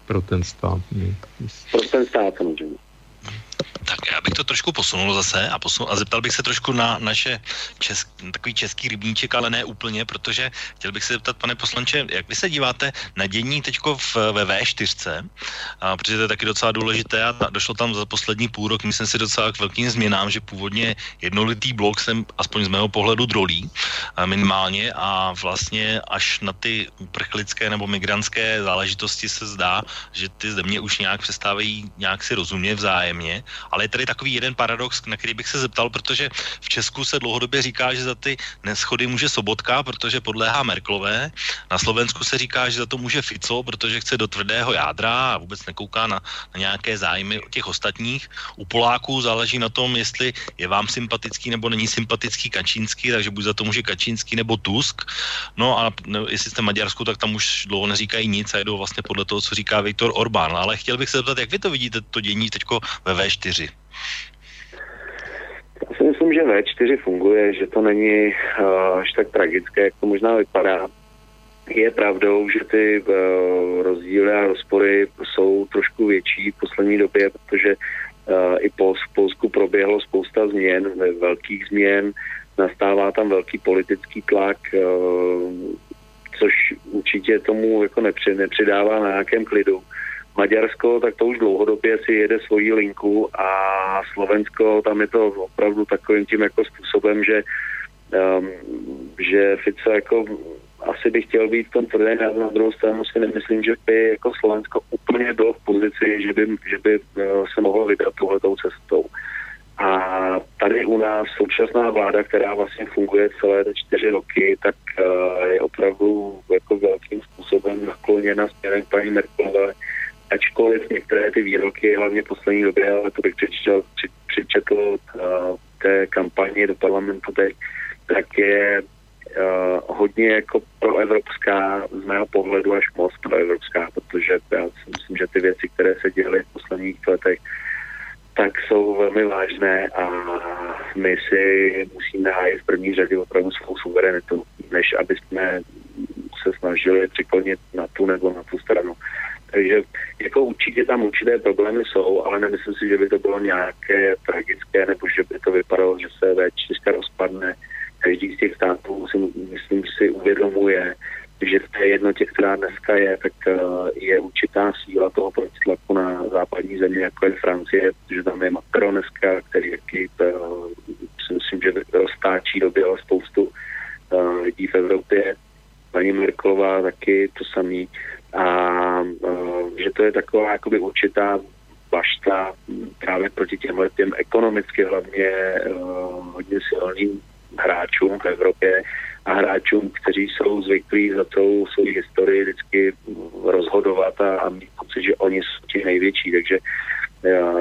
Pro ten stát samozřejmě. Tak já bych to trošku posunul zase a zeptal bych se trošku na naše takový český rybníček, ale ne úplně, protože chtěl bych se zeptat, pane poslanče, jak vy se díváte na dění teďko ve V4, protože to je taky docela důležité a došlo tam za poslední půl rok, myslím si, docela k velkým změnám, že původně jednolitý blok jsem aspoň z mého pohledu drolí minimálně a vlastně až na ty uprchlické nebo migrantské záležitosti se zdá, že ty země už nějak přestávají nějak si rozumět vzájemně, ale je tady takový jeden paradox, na který bych se zeptal, protože v Česku se dlouhodobě říká, že za ty neschody může Sobotka, protože podléhá Merkelové. Na Slovensku se říká, že za to může Fico, protože chce do tvrdého jádra a vůbec nekouká na nějaké zájmy těch ostatních. U Poláků záleží na tom, jestli je vám sympatický nebo není sympatický Kaczyński, takže buď za to může Kaczyński nebo Tusk. No a jestli jste v Maďarsku, tak tam už dlouho neříkají nic a jedou vlastně podle toho, co říká Viktor Orbán. Ale chtěl bych se zeptat, jak vy to vidíte, to dění teďko ve V4? Já si myslím, že V4 funguje, že to není až tak tragické, jak to možná vypadá. Je pravdou, že ty rozdíly a rozpory jsou trošku větší v poslední době, protože i v Polsku proběhlo spousta změn, velkých změn, nastává tam velký politický tlak, což určitě tomu jako nepřidává na nějakém klidu. Maďarsko, tak to už dlouhodobě si jede svoji linku a Slovensko, tam je to opravdu takovým tím jako způsobem, že Fico jako asi by chtěl být v tom tvrdém, na druhou stranu si nemyslím, že by jako Slovensko úplně bylo v pozici, že by se mohlo vybrat touhletou cestou. A tady u nás současná vláda, která vlastně funguje celé 4 roky, tak je opravdu jako velkým způsobem nakloněna směrem paní Merkelové, ačkoliv některé ty výroky, hlavně v poslední době, ale to bych přečetl té kampani do parlamentu teď, tak je hodně jako proevropská, z mého pohledu až moc proevropská, protože já si myslím, že ty věci, které se děly v posledních letech, tak jsou velmi vážné a my si musíme hájit v první řadě opravdu svou suverenitu, než aby jsme se snažili přiklonit na tu nebo na tu stranu. Takže jako určitě tam určité problémy jsou, ale nemyslím si, že by to bylo nějaké tragické, nebo že by to vypadalo, že se V4 rozpadne. Každý z těch států, myslím, si uvědomuje, že v té jednotě, která dneska je, tak je určitá síla toho protitlaku na západní země, jako je Francie, protože tam je Macron dneska, který taky, myslím, že roztáčí době, ale spoustu lidí v Evropě. Paní Merkelová taky to samý. A že to je taková jakoby určitá bašta právě proti těmhle těm ekonomicky hlavně hodně silným hráčům v Evropě a hráčům, kteří jsou zvyklí za celou svou historii vždycky rozhodovat a mít pocit, že oni jsou ti největší, takže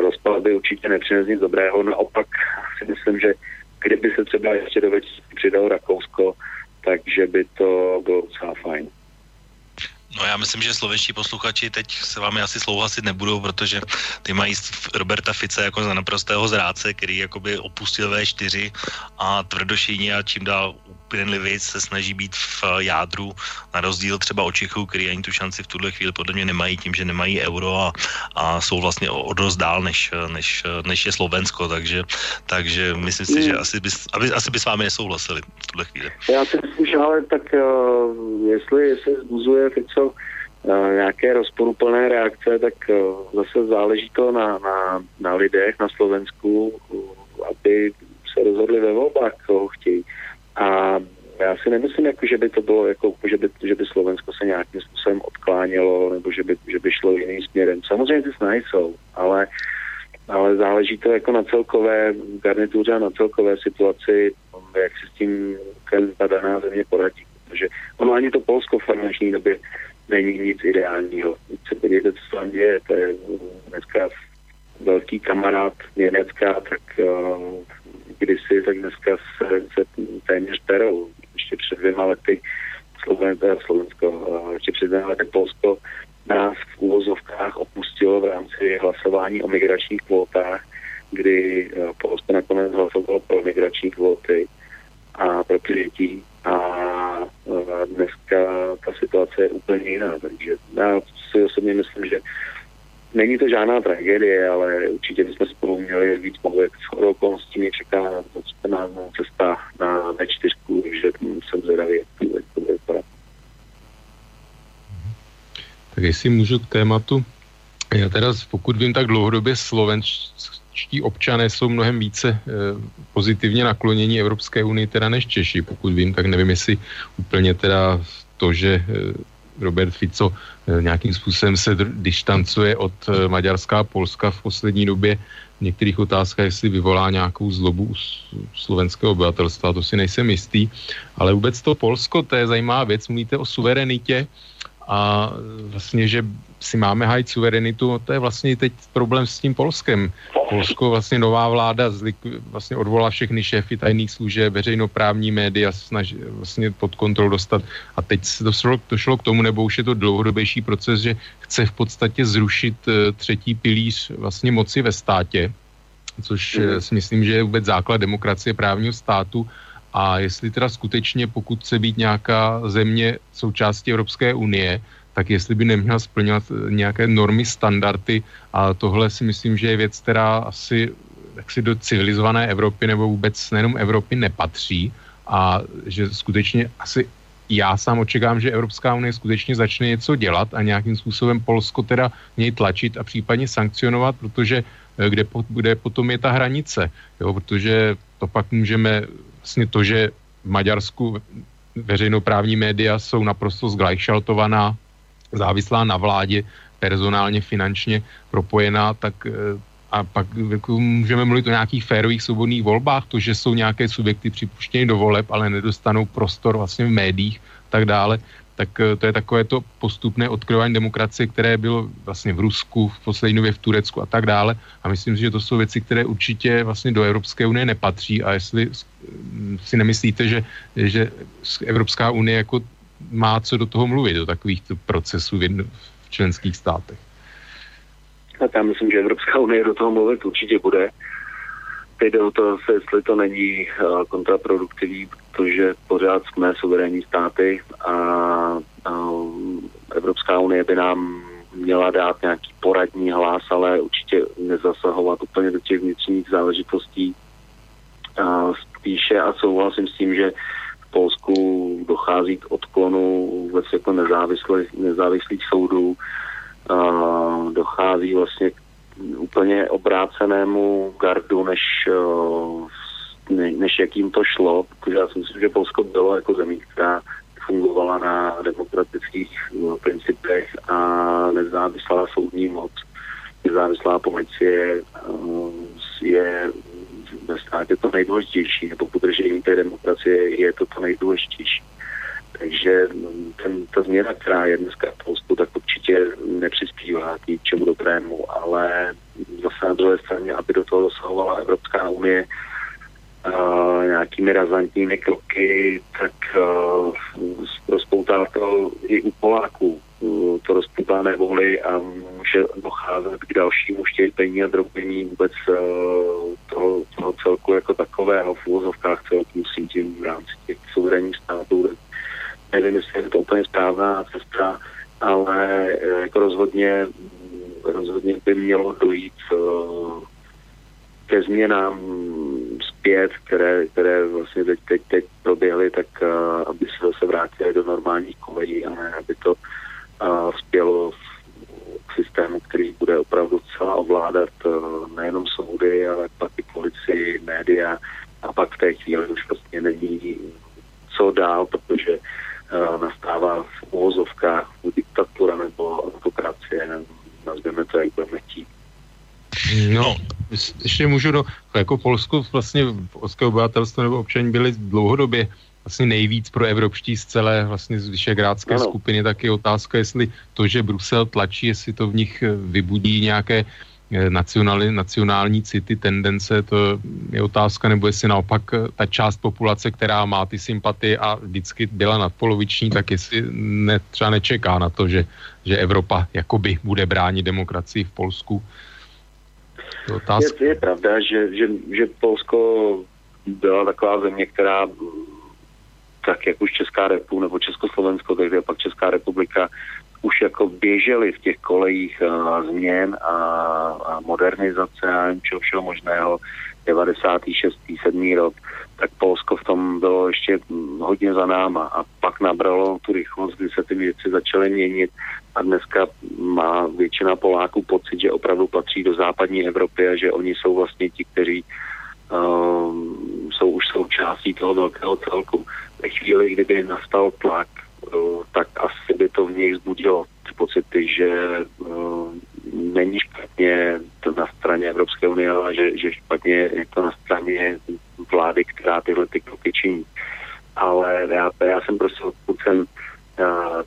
rozpad by určitě nepřines nic dobrého, naopak si myslím, že kdyby se třeba ještě do věcí přidalo Rakousko, takže by to bylo docela fajn. No já myslím, že slovenští posluchači teď se vámi asi souhlasit nebudou, protože ty mají Roberta Fice jako za naprostého zrádce, který jakoby opustil V4 a tvrdošíně a čím dál upěnlivějc se snaží být v jádru, na rozdíl třeba od Čechů, který ani tu šanci v tuhle chvíli podle mě nemají tím, že nemají euro a jsou vlastně o dost dál, než je Slovensko, takže myslím si, že asi by s vámi nesouhlasili v tuhle chvíli. Já si myslím, že ale tak jestli se zbuzuje Fico nějaké rozporuplné reakce, tak zase záleží to na lidech na Slovensku, aby se rozhodli ve volbách, koho chtějí. A já si nemyslím, jako, že by to bylo, jako, že by Slovensko se nějakým způsobem odklánělo, nebo že by šlo jiným směrem. Samozřejmě ty snahy jsou, ale záleží to jako na celkové garnituře a na celkové situaci, jak se s tím ta daná země poradí. Protože ono ani to Polsko v finanční době není nic ideálního. Se podívejte, co tam děje, to je dneska velký kamarád Německa, tak kdysi, tak dneska se téměř perou. Ještě před 2 lety Slovensko, ještě před 2 lety Polsko nás v úvozovkách opustilo v rámci hlasování o migračních kvótách, kdy Polsko nakonec hlasovalo pro migrační kvóty a pro přijetí. A dneska ta situace je úplně jiná, takže já si osobně myslím, že není to žádná tragédie, ale určitě bychom spolu měli víc povědět. Shodou okolností mě čeká na cesta na V4, takže jsem zvědavý, jak to bude vypadat. Tak jestli můžu k tématu. Já teda, pokud vím, tak dlouhodobě slovenští občané jsou mnohem více pozitivně naklonění Evropské unii teda než Češi. Pokud vím, tak nevím, jestli úplně teda to, že Robert Fico nějakým způsobem se distancuje od Maďarska a Polska v poslední době v některých otázkách, jestli vyvolá nějakou zlobu u slovenského obyvatelstva, to si nejsem jistý. Ale vůbec to Polsko, to je zajímavá věc, mluvíte o suverenitě a vlastně, že si máme hájit suverenitu, to je vlastně teď problém s tím Polskem. Polsko vlastně nová vláda vlastně odvolá všechny šéfy tajných služeb, veřejnoprávní média snaží vlastně pod kontrolu dostat. A teď došlo k tomu, nebo už je to dlouhodobější proces, že chce v podstatě zrušit třetí pilíř vlastně moci ve státě, což si myslím, že je vůbec základ demokracie právního státu. A jestli teda skutečně, pokud chce být nějaká země součástí Evropské unie, tak jestli by neměla splňovat nějaké normy, standardy, a tohle si myslím, že je věc, která asi taksi do civilizované Evropy nebo vůbec nejenom Evropy nepatří, a že skutečně asi já sám očekám, že Evropská unie skutečně začne něco dělat a nějakým způsobem Polsko teda něj tlačit a případně sankcionovat, protože kde potom je ta hranice, jo, protože to pak můžeme vlastně to, že v Maďarsku veřejnoprávní média jsou naprosto zglajšaltovaná, závislá na vládě, personálně, finančně propojená, tak a pak můžeme mluvit o nějakých férových svobodných volbách, to, že jsou nějaké subjekty připuštěny do voleb, ale nedostanou prostor vlastně v médiích a tak dále, tak to je takové to postupné odkryvání demokracie, které bylo vlastně v Rusku, v poslední době v Turecku a tak dále. A myslím si, že to jsou věci, které určitě vlastně do Evropské unie nepatří. A jestli si nemyslíte, že Evropská unie jako má co do toho mluvit, do takovýchto procesů v členských státech? Tak já myslím, že Evropská unie do toho mluvit určitě bude. Teď jde o to, jestli to není kontraproduktivní, protože pořád jsme suverénní státy a Evropská unie by nám měla dát nějaký poradní hlas, ale určitě nezasahovat úplně do těch vnitřních záležitostí. Spíše a souhlasím s tím, že v Polsku dochází k odklonu vůbec jako nezávislých soudů, dochází vlastně k úplně obrácenému gardu, než jakým to šlo, protože já si myslím, že Polsko bylo jako zemí, která fungovala na demokratických principech a nezávislá soudní moc, nezávislá policie je ve státě to nejdůležitější, nebo podržení té demokracie je to nejdůležitější. Takže ta změna, která je dneska v Polsku, tak určitě nepřispívá k ničemu dobrému, ale zase na druhé straně, aby do toho dosahovala Evropská unie nějakými razantními kroky, tak rozpoutá to i u Poláků. To rozpoutá nevoli a může docházet k dalšímu štěpení a drobení vůbec toho celku jako takového v úvozovkách celku sítím v rámci těch suverénních států. Nevím, jestli je to úplně správná cesta, ale jako rozhodně by mělo dojít ke změnám zpět, které vlastně teď proběhly, tak aby se zase vrátili do normálních kolejí, ale aby to spělo k systému, který bude opravdu celá ovládat nejenom soudy, ale pak i policii, média, a pak v té chvíli už vlastně není co dál, protože nastává v uvozovkách diktatura nebo autokracie, nazvěme to, jak budeme chtít. No, ještě můžu jako Polsku vlastně polské obyvatelstvo nebo občané byli dlouhodobě vlastně nejvíc pro evropští z celé vlastně z visegrádské skupiny, tak je otázka, jestli to, že Brusel tlačí, jestli to v nich vybudí nějaké nacionální city, tendence, to je otázka, nebo jestli naopak ta část populace, která má ty sympatie a vždycky byla nadpoloviční, tak jestli třeba nečeká na to, že Evropa jakoby bude bránit demokracii v Polsku. To je otázka. Je pravda, že Polsko byla taková země, která tak jak už Česká republika nebo Československo, takže pak Česká republika už jako běželi v těch kolejích změn a modernizace a všeho možného 96. 7. rok, tak Polsko v tom bylo ještě hodně za náma a pak nabralo tu rychlost, kdy se ty věci začaly měnit a dneska má většina Poláků pocit, že opravdu patří do západní Evropy a že oni jsou vlastně ti, kteří jsou už součástí toho velkého celku. Ve chvíli, kdyby nastal tlak tak asi by to v nich vzbudilo ty pocity, že není špatně to na straně Evropské unie, ale že špatně je to na straně vlády, která tyhle ty kroky činí. Ale já jsem prostě odpůrcem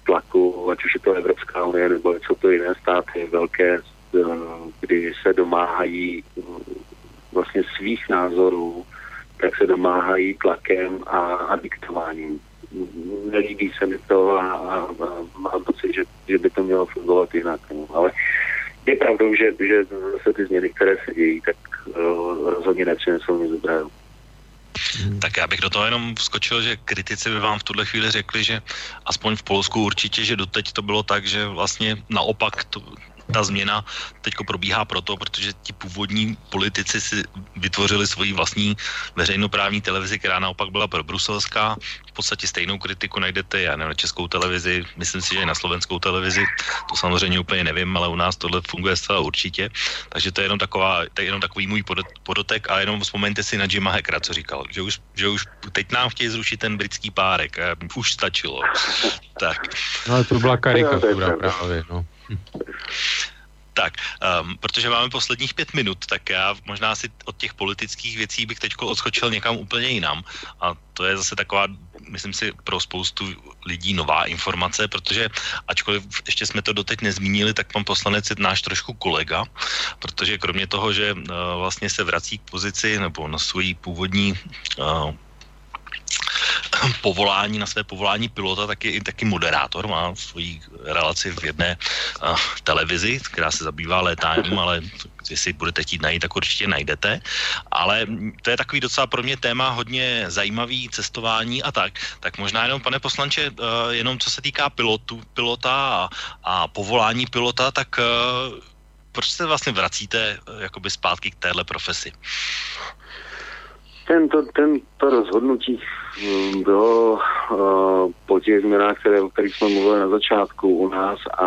tlaku, ať už je to Evropská unie, nebo jsou to jiné státy velké, kdy se domáhají vlastně svých názorů, tak se domáhají tlakem a diktováním. Nelíbí se mi to a mám pocit, že by to mělo fungovat jinak. No. Ale je pravdou, že se ty změny, které se dějí, tak rozhodně nepřinesou nic dobrého. Tak já bych do toho jenom vskočil, že kritici by vám v tuhle chvíli řekli, že aspoň v Polsku určitě, že doteď to bylo tak, že vlastně naopak to, ta změna teďko probíhá proto, protože ti původní politici si vytvořili svoji vlastní veřejnoprávní televizi, která naopak byla probruselská. V podstatě stejnou kritiku najdete, já nevím, na Českou televizi, myslím si, že i na Slovenskou televizi, to samozřejmě úplně nevím, ale u nás tohle funguje zcela určitě. Takže to je jenom, takový můj podotek a jenom vzpomeňte si na Jima Hackera, co říkal, že už teď nám chtějí zrušit ten britský párek, už stačilo. Tak. No ale to byla karikatura právě, no. Tak, protože máme posledních 5 minut, tak já možná si od těch politických věcí bych teďko odskočil někam úplně jinam. A to je zase taková, myslím si, pro spoustu lidí nová informace, protože ačkoliv ještě jsme to doteď nezmínili, tak pan poslanec je náš trošku kolega, protože kromě toho, že vlastně se vrací k pozici nebo na svoji původní povolání, na své povolání pilota, tak je i taky moderátor, má svoji relaci v jedné televizi, která se zabývá létáním, ale jestli budete chtít najít, tak určitě najdete. Ale to je takový docela pro mě téma hodně zajímavý, cestování a tak. Tak možná jenom, pane poslanče, jenom co se týká pilota a povolání pilota, tak proč se vlastně vracíte jakoby zpátky k téhle profesi? To rozhodnutí bylo po těch změnách, o kterých jsme mluvili na začátku u nás, a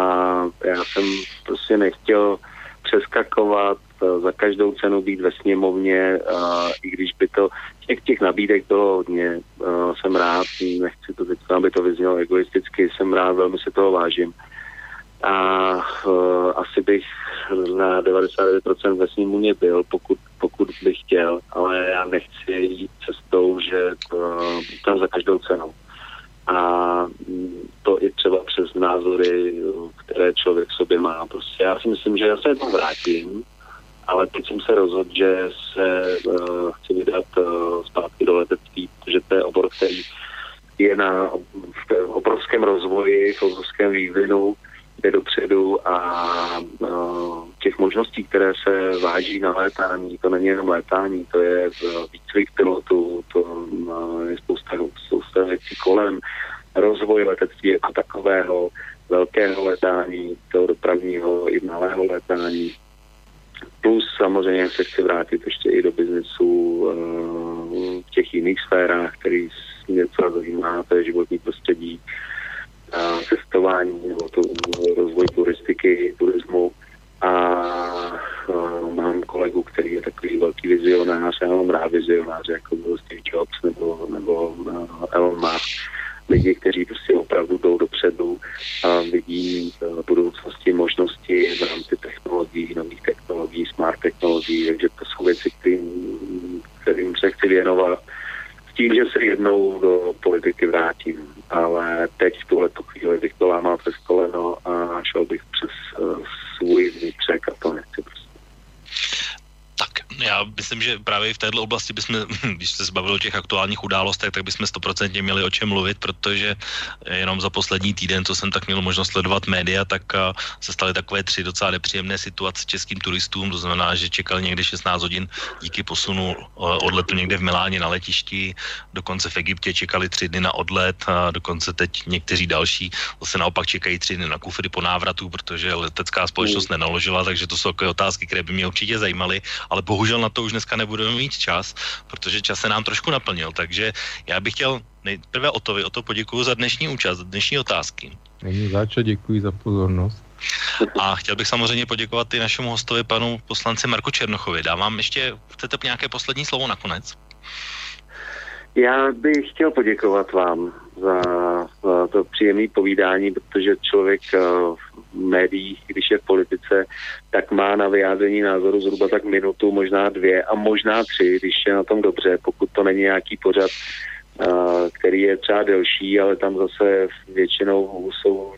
já jsem prostě nechtěl přeskakovat, za každou cenu být ve sněmovně, i když by to, těch nabídek bylo hodně, jsem rád, nechci to teď, aby to vyznělo egoisticky, jsem rád, velmi se toho vážím. A asi bych na 99% ve sněmovně byl, pokud bych chtěl, ale já nechci jít cestou, že tam za každou cenu. A to i třeba přes názory, které člověk v sobě má. Prostě já si myslím, že já se jednou vrátím, ale teď jsem se rozhodl, že se chci vydat zpátky do letectví, protože to je obor, který je na obrovském rozvoji, v obrovském vývinu, jde dopředu a těch možností, které se váží na létání, to není jenom létání, to je výcvik pilotů, to je spousta věcí kolem, rozvoj letectví jako takového, velkého létání, toho dopravního i malého létání. Plus samozřejmě se chci vrátit ještě i do biznesu v těch jiných sférách, který mě celá zajímá, to je životní prostředí, cestování nebo rozvoj turistiky, turismu a mám kolegu, který je takový velký vizionář, já mám rád vizionáře, jako byl Steve Jobs nebo Elon Musk, lidi, kteří prostě opravdu jdou dopředu a vidí budoucnosti, možnosti v rámci technologií, nových technologií, smart technologií, takže to jsou věci, kterým se chci věnovat. Tím, že se jednou do politiky vrátím, ale teď v tuhleto chvíli bych to lámal přes koleno a šel bych přes svůj vnitřek a to nechci prostě. Tak, já myslím, že právě v této oblasti bychom, když se zbavili o těch aktuálních událostech, tak bychom 100% měli o čem mluvit, protože jenom za poslední týden, co jsem tak měl možnost sledovat média, tak se staly takové 3 docela nepříjemné situace českým turistům, to znamená, že čekali někde 16 hodin díky posunu odletu někde v Miláně na letišti, dokonce v Egyptě čekali 3 dny na odlet, a dokonce teď někteří další zase naopak čekají 3 dny na kufry po návratu, protože letecká společnost nenaložila, takže to jsou takové otázky, které by mě určitě zajímaly. Ale bohužel na to už dneska nebudeme mít čas, protože čas se nám trošku naplnil, takže já bych chtěl nejprve Otovi, Oto, poděkuju za dnešní účast, za dnešní otázky. Není zač, děkuji za pozornost. A chtěl bych samozřejmě poděkovat i našemu hostovi, panu poslanci Marku Černochovi. Dávám ještě, chcete nějaké poslední slovo nakonec? Já bych chtěl poděkovat vám za to příjemné povídání, protože člověk v médiích, když je v politice, tak má na vyjádření názoru zhruba tak minutu, možná dvě a možná tři, když je na tom dobře, pokud to není nějaký pořad, který je třeba delší, ale tam zase většinou jsou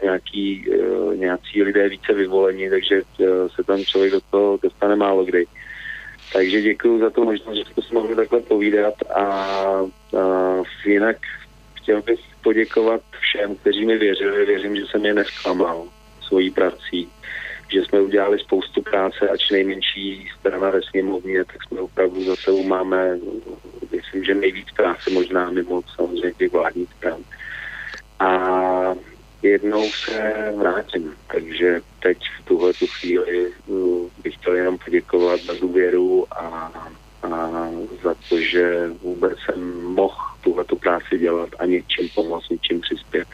nějací lidé více vyvolení, takže se tam člověk do toho dostane málo kdy. Takže děkuju za to možnost, že to si mohli takhle povídat a jinak chtěl bych poděkovat všem, kteří mi věřili. Věřím, že jsem je nesklamal svojí prací, že jsme udělali spoustu práce, ač nejmenší strana ve sněmovně, tak jsme opravdu za sebou máme, myslím, že nejvíc práce možná mimo samozřejmě vládní stran. A jednou se vrátím, takže teď v tuhle tu chvíli bych chtěl jenom poděkovat za důvěru a za to, že vůbec jsem mohl tuhle tu práci dělat a něčím pomoct, něčím přispět.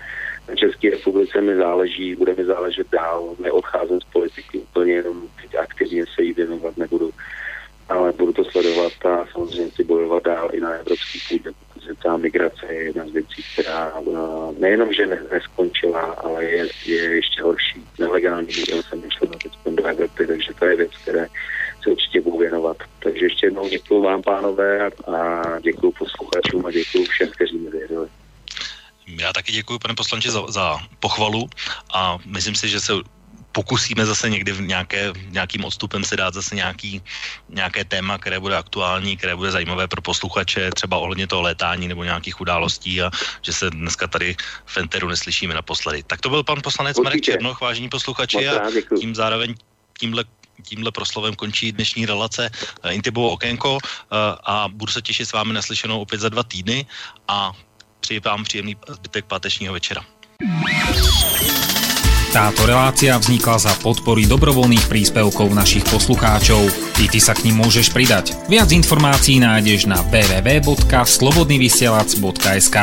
Na České republice mi záleží, bude mi záležet dál, neodcházím z politiky úplně, jenom teď aktivně se jí věnovat nebudu, ale budu to sledovat a samozřejmě si bojovat dál i na evropský půdě, protože ta migrace je jedna z věcí, která nejenom, že neskončila, ale je ještě horší. Nelegální migrace jsem myšlel na teď do Evropy, takže to je věc, které se určitě budu věnovat. Takže ještě jednou děkuju vám, pánové, a děkuju posluchačům a děkuju všem, kteří mi věřili. Já taky děkuji, pane poslanče, za pochvalu a myslím si, že se pokusíme zase někdy v nějakým odstupem si dát zase nějaké téma, které bude aktuální, které bude zajímavé pro posluchače, třeba ohledně toho létání nebo nějakých událostí a že se dneska tady v Enteru neslyšíme naposledy. Tak to byl pan poslanec Marek Černoch, vážení posluchači, a tím zároveň tímhle proslovem končí dnešní relace Intibovo okénko a budu se těšit s vámi naslyšenou opět za 2 týdny a přeji vám příjemný zbytek pátečního večera. Táto relácia vznikla za podpory dobrovoľných príspevkov našich poslucháčov. I ty sa k nim môžeš pridať. Viac informácií nájdeš na www.slobodnyvysielac.sk.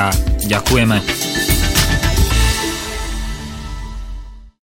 Ďakujeme.